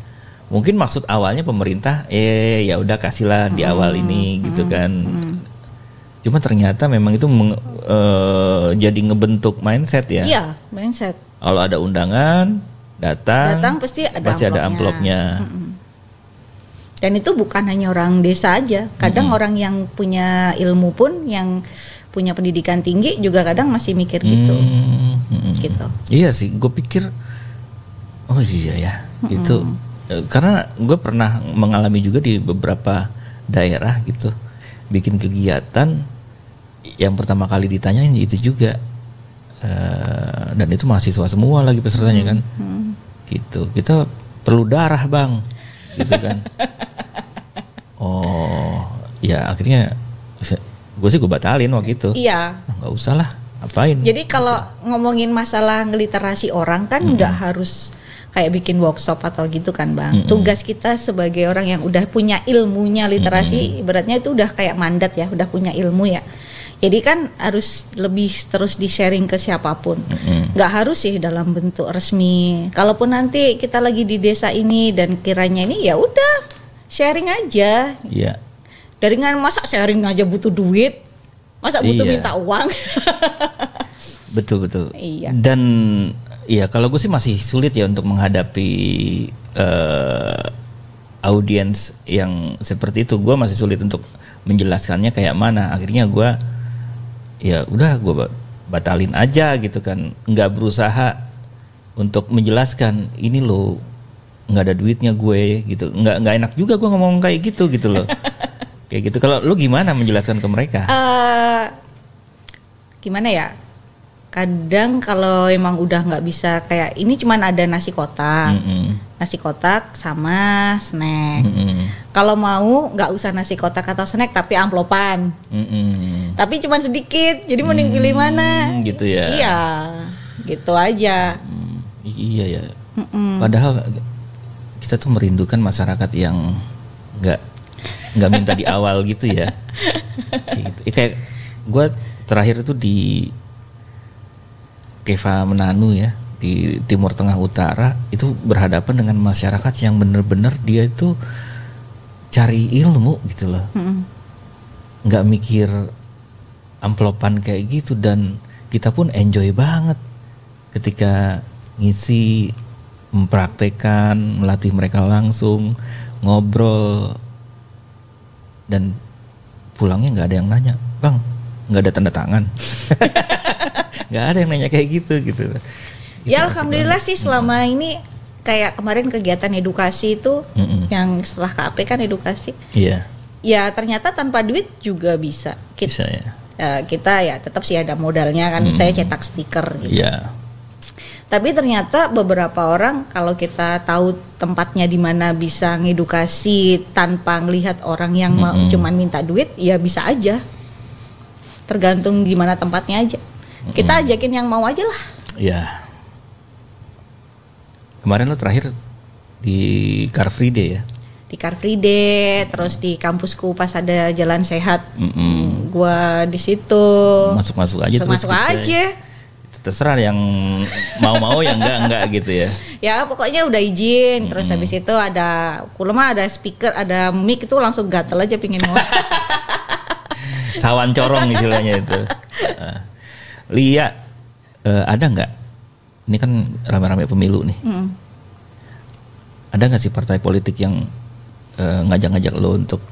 Mungkin maksud awalnya pemerintah eh ya udah kasihlah di awal hmm, ini gitu hmm, kan. Hmm. Cuma ternyata memang itu meng, eh, jadi ngebentuk mindset ya. Iya, mindset. Kalau ada undangan, datang. Datang pasti ada pasti amplopnya. Ada amplopnya. Hmm. Dan itu bukan hanya orang desa aja, kadang mm-hmm. orang yang punya ilmu pun, yang punya pendidikan tinggi juga kadang masih mikir gitu. Mm-hmm. Gitu. Iya sih, gue pikir, oh iya ya, mm-hmm. itu karena gue pernah mengalami juga di beberapa daerah gitu, bikin kegiatan, yang pertama kali ditanyain itu juga, uh, dan itu mahasiswa semua lagi pesertanya kan, mm-hmm. gitu. Kita perlu darah Bang. Gitu kan. Oh, ya akhirnya gue sih gue batalin waktu itu. Iya. Nggak usah lah, ngapain. Jadi kalau gitu. Ngomongin masalah ngeliterasi orang kan mm-hmm. nggak harus kayak bikin workshop atau gitu kan Bang. Mm-hmm. Tugas kita sebagai orang yang udah punya ilmunya literasi, mm-hmm. ibaratnya itu udah kayak mandat ya, udah punya ilmu ya. Jadi kan harus lebih terus di-sharing ke siapapun. Mm-hmm. Gak harus sih dalam bentuk resmi. Kalaupun nanti kita lagi di desa ini dan kiranya ini ya udah sharing aja. Iya. Yeah. Dari kan masa sharing aja butuh duit, masa butuh yeah. minta uang. Betul betul. Iya. Yeah. Dan ya kalau gue sih masih sulit ya untuk menghadapi uh, audiens yang seperti itu. Gue masih sulit untuk menjelaskannya kayak mana. Akhirnya gue ya udah gue batalin aja gitu kan, nggak berusaha untuk menjelaskan ini loh nggak ada duitnya gue gitu, nggak nggak enak juga gue ngomong kayak gitu gitu loh. Kayak gitu. Kalau lo gimana menjelaskan ke mereka? Uh, gimana ya, kadang kalau emang udah nggak bisa kayak ini cuman ada nasi kotak, mm-hmm. nasi kotak sama snack. Mm-hmm. Kalau mau nggak usah nasi kotak atau snack tapi amplopan, mm-hmm. tapi cuma sedikit, jadi mending mm-hmm. pilih mana? Gitu ya. Iya, gitu aja. Mm, iya ya. Mm-mm. Padahal kita tuh merindukan masyarakat yang nggak nggak minta di awal gitu ya. Gitu. Kayak gue terakhir itu di Keva Menanu ya, di Timur Tengah Utara itu berhadapan dengan masyarakat yang benar-benar dia itu cari ilmu gitu loh, nggak mm-hmm. mikir amplopan kayak gitu, dan kita pun enjoy banget ketika ngisi, mempraktekan, melatih mereka langsung, ngobrol, dan pulangnya nggak ada yang nanya, Bang, nggak ada tanda tangan, nggak ada yang nanya kayak gitu gitu. Gitu ya alhamdulillah sih selama ini kayak kemarin kegiatan edukasi itu mm-hmm. yang setelah K P kan edukasi. Iya. Yeah. Ya ternyata tanpa duit juga bisa. Kita, bisa ya. Uh, kita ya tetap sih ada modalnya kan. Mm-hmm. Saya cetak stiker gitu. Yeah. Tapi ternyata beberapa orang kalau kita tahu tempatnya di mana bisa ngedukasi tanpa ngelihat orang yang mm-hmm. mau cuman minta duit, ya bisa aja. Tergantung di mana tempatnya aja. Mm-hmm. Kita ajakin yang mau aja lah. Iya. Yeah. Kemarin lo terakhir di Car Free Day ya? Di Car Free Day, terus di kampusku pas ada Jalan Sehat, mm-hmm. gua di situ. Masuk-masuk aja. Masuk-masuk aja. Terserah yang mau-mau yang enggak-enggak gitu ya. Ya pokoknya udah izin, terus mm-hmm. habis itu ada, kulema ada speaker, ada mic itu langsung gatel aja pingin mau. Sawan corong istilahnya itu. Lia, uh, ada enggak? Ini kan rame-rame pemilu nih. Mm. Ada nggak sih partai politik yang uh, ngajak-ngajak lo untuk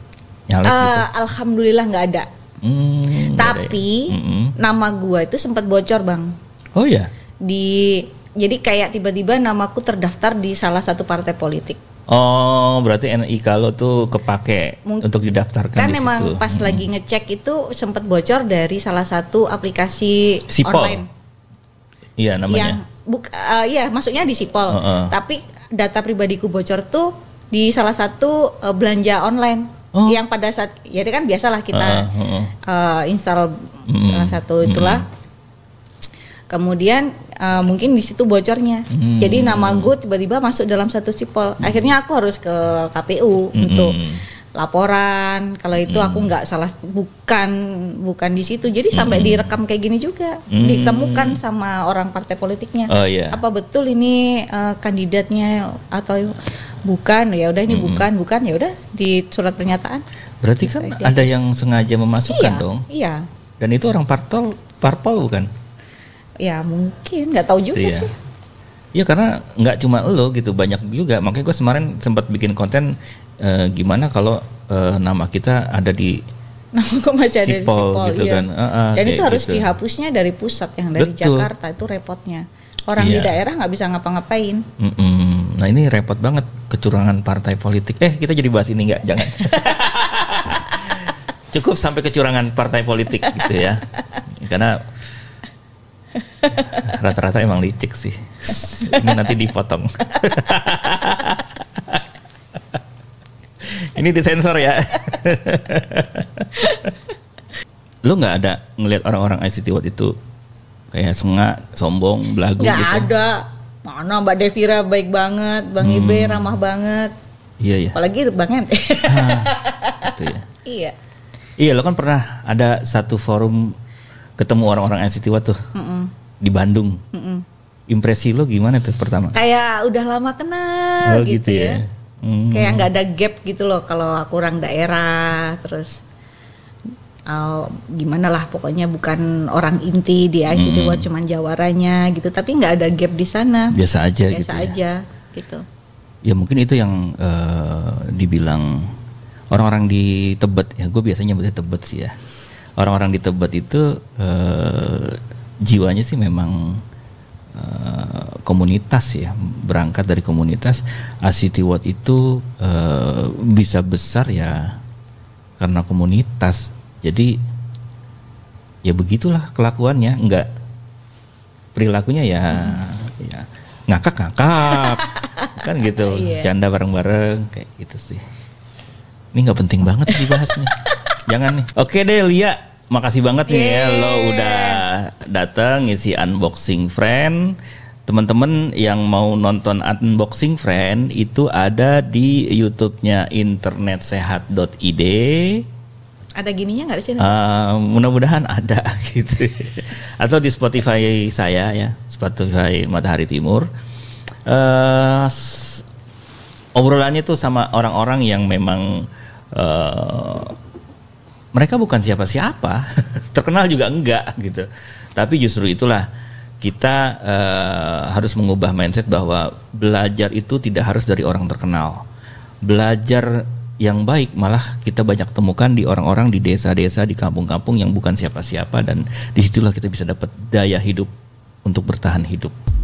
nyalek uh, gitu? Alhamdulillah nggak ada. Mm, Tapi ada ya? Mm-hmm. nama gua itu sempat bocor bang. Oh ya. Di jadi kayak tiba-tiba namaku terdaftar di salah satu partai politik. Oh, berarti N I K lo tuh kepake Mung- untuk didaftarkan kan di situ. Kan emang pas mm-hmm. lagi ngecek itu sempat bocor dari salah satu aplikasi Sipol. Online. Iya namanya. Yang Buk, uh, ya maksudnya di Sipol, uh, uh. tapi data pribadiku bocor tuh di salah satu uh, belanja online oh. yang pada saat, ya kan biasalah kita uh, uh, uh. Uh, install mm. salah satu itulah. Mm. Kemudian uh, mungkin di situ bocornya, mm. jadi nama gue tiba-tiba masuk dalam satu Sipol. Mm. Akhirnya aku harus ke K P U mm. untuk laporan. Kalau itu mm. aku nggak salah, bukan bukan di situ. Jadi sampai mm. direkam kayak gini juga, mm. ditemukan sama orang partai politiknya. Oh, yeah. Apa betul ini uh, kandidatnya atau bukan? Ya udah ini mm. bukan, bukan ya udah di surat pernyataan. Berarti bisa kan ada yang sengaja memasukkan iya, dong. Iya. Dan itu orang parpol, parpol bukan? Ya mungkin nggak tahu juga iya. sih. Ya karena nggak cuma lo gitu, banyak juga. Makanya gue kemarin sempat bikin konten e, gimana kalau e, nama kita ada di nama kok masih ada Sipol, di Sipol gitu iya. kan. E, e, Dan itu harus gitu. Dihapusnya dari pusat yang dari Betul. Jakarta itu repotnya. Orang iya. di daerah nggak bisa ngapa-ngapain. Mm-mm. Nah ini repot banget kecurangan partai politik. Eh kita jadi bahas ini nggak? Jangan. Cukup sampai kecurangan partai politik gitu ya. Karena rata-rata emang licik sih. Ini nanti dipotong. Ini disensor ya. Lu nggak ada ngelihat orang-orang I C T Watch itu kayak sengak, sombong, belagu gak gitu? Nggak ada. Mana Mbak Devira baik banget, Bang hmm. Ibe ramah banget. Iya ya. Apalagi Bang Ente. Ah, gitu ya. Iya. Iya, lo kan pernah ada satu forum ketemu orang-orang I C T Watch tuh mm-mm. di Bandung. Mm-mm. Impresi lo gimana tuh pertama? Kayak udah lama kenal oh, gitu, gitu ya. ya. Mm. Kayak nggak ada gap gitu loh kalau kurang daerah. Terus oh, gimana lah pokoknya bukan orang inti di I C T Watch mm. cuman jawaranya gitu. Tapi nggak ada gap di sana. Biasa aja. Biasa gitu aja ya. Gitu. Ya mungkin itu yang uh, dibilang orang-orang di Tebet ya. Gue biasanya nyebutnya Tebet sih ya. Orang-orang di Tebet itu eh, jiwanya sih memang eh, komunitas ya, berangkat dari komunitas. I C T Watch itu eh, bisa besar ya karena komunitas. Jadi ya begitulah kelakuannya, enggak perilakunya ya, hmm. ya ngakak-ngakak kan gitu, yeah. canda bareng-bareng kayak gitu sih. Ini nggak penting banget dibahasnya, jangan nih. Oke deh Lia. Makasih banget nih yeah. ya lo udah datang ngisi unboxing friend. Teman-teman yang mau nonton unboxing friend itu ada di YouTube-nya internet sehat dot i d. Ada gininya nggak di sini? Uh, mudah-mudahan ada gitu. Atau di Spotify saya ya, Spotify Matahari Timur. Uh, obrolannya tuh sama orang-orang yang memang uh, mereka bukan siapa-siapa, terkenal juga enggak gitu. Tapi justru itulah kita uh, harus mengubah mindset bahwa belajar itu tidak harus dari orang terkenal. Belajar yang baik malah kita banyak temukan di orang-orang di desa-desa, di kampung-kampung yang bukan siapa-siapa. Dan disitulah kita bisa dapat daya hidup untuk bertahan hidup.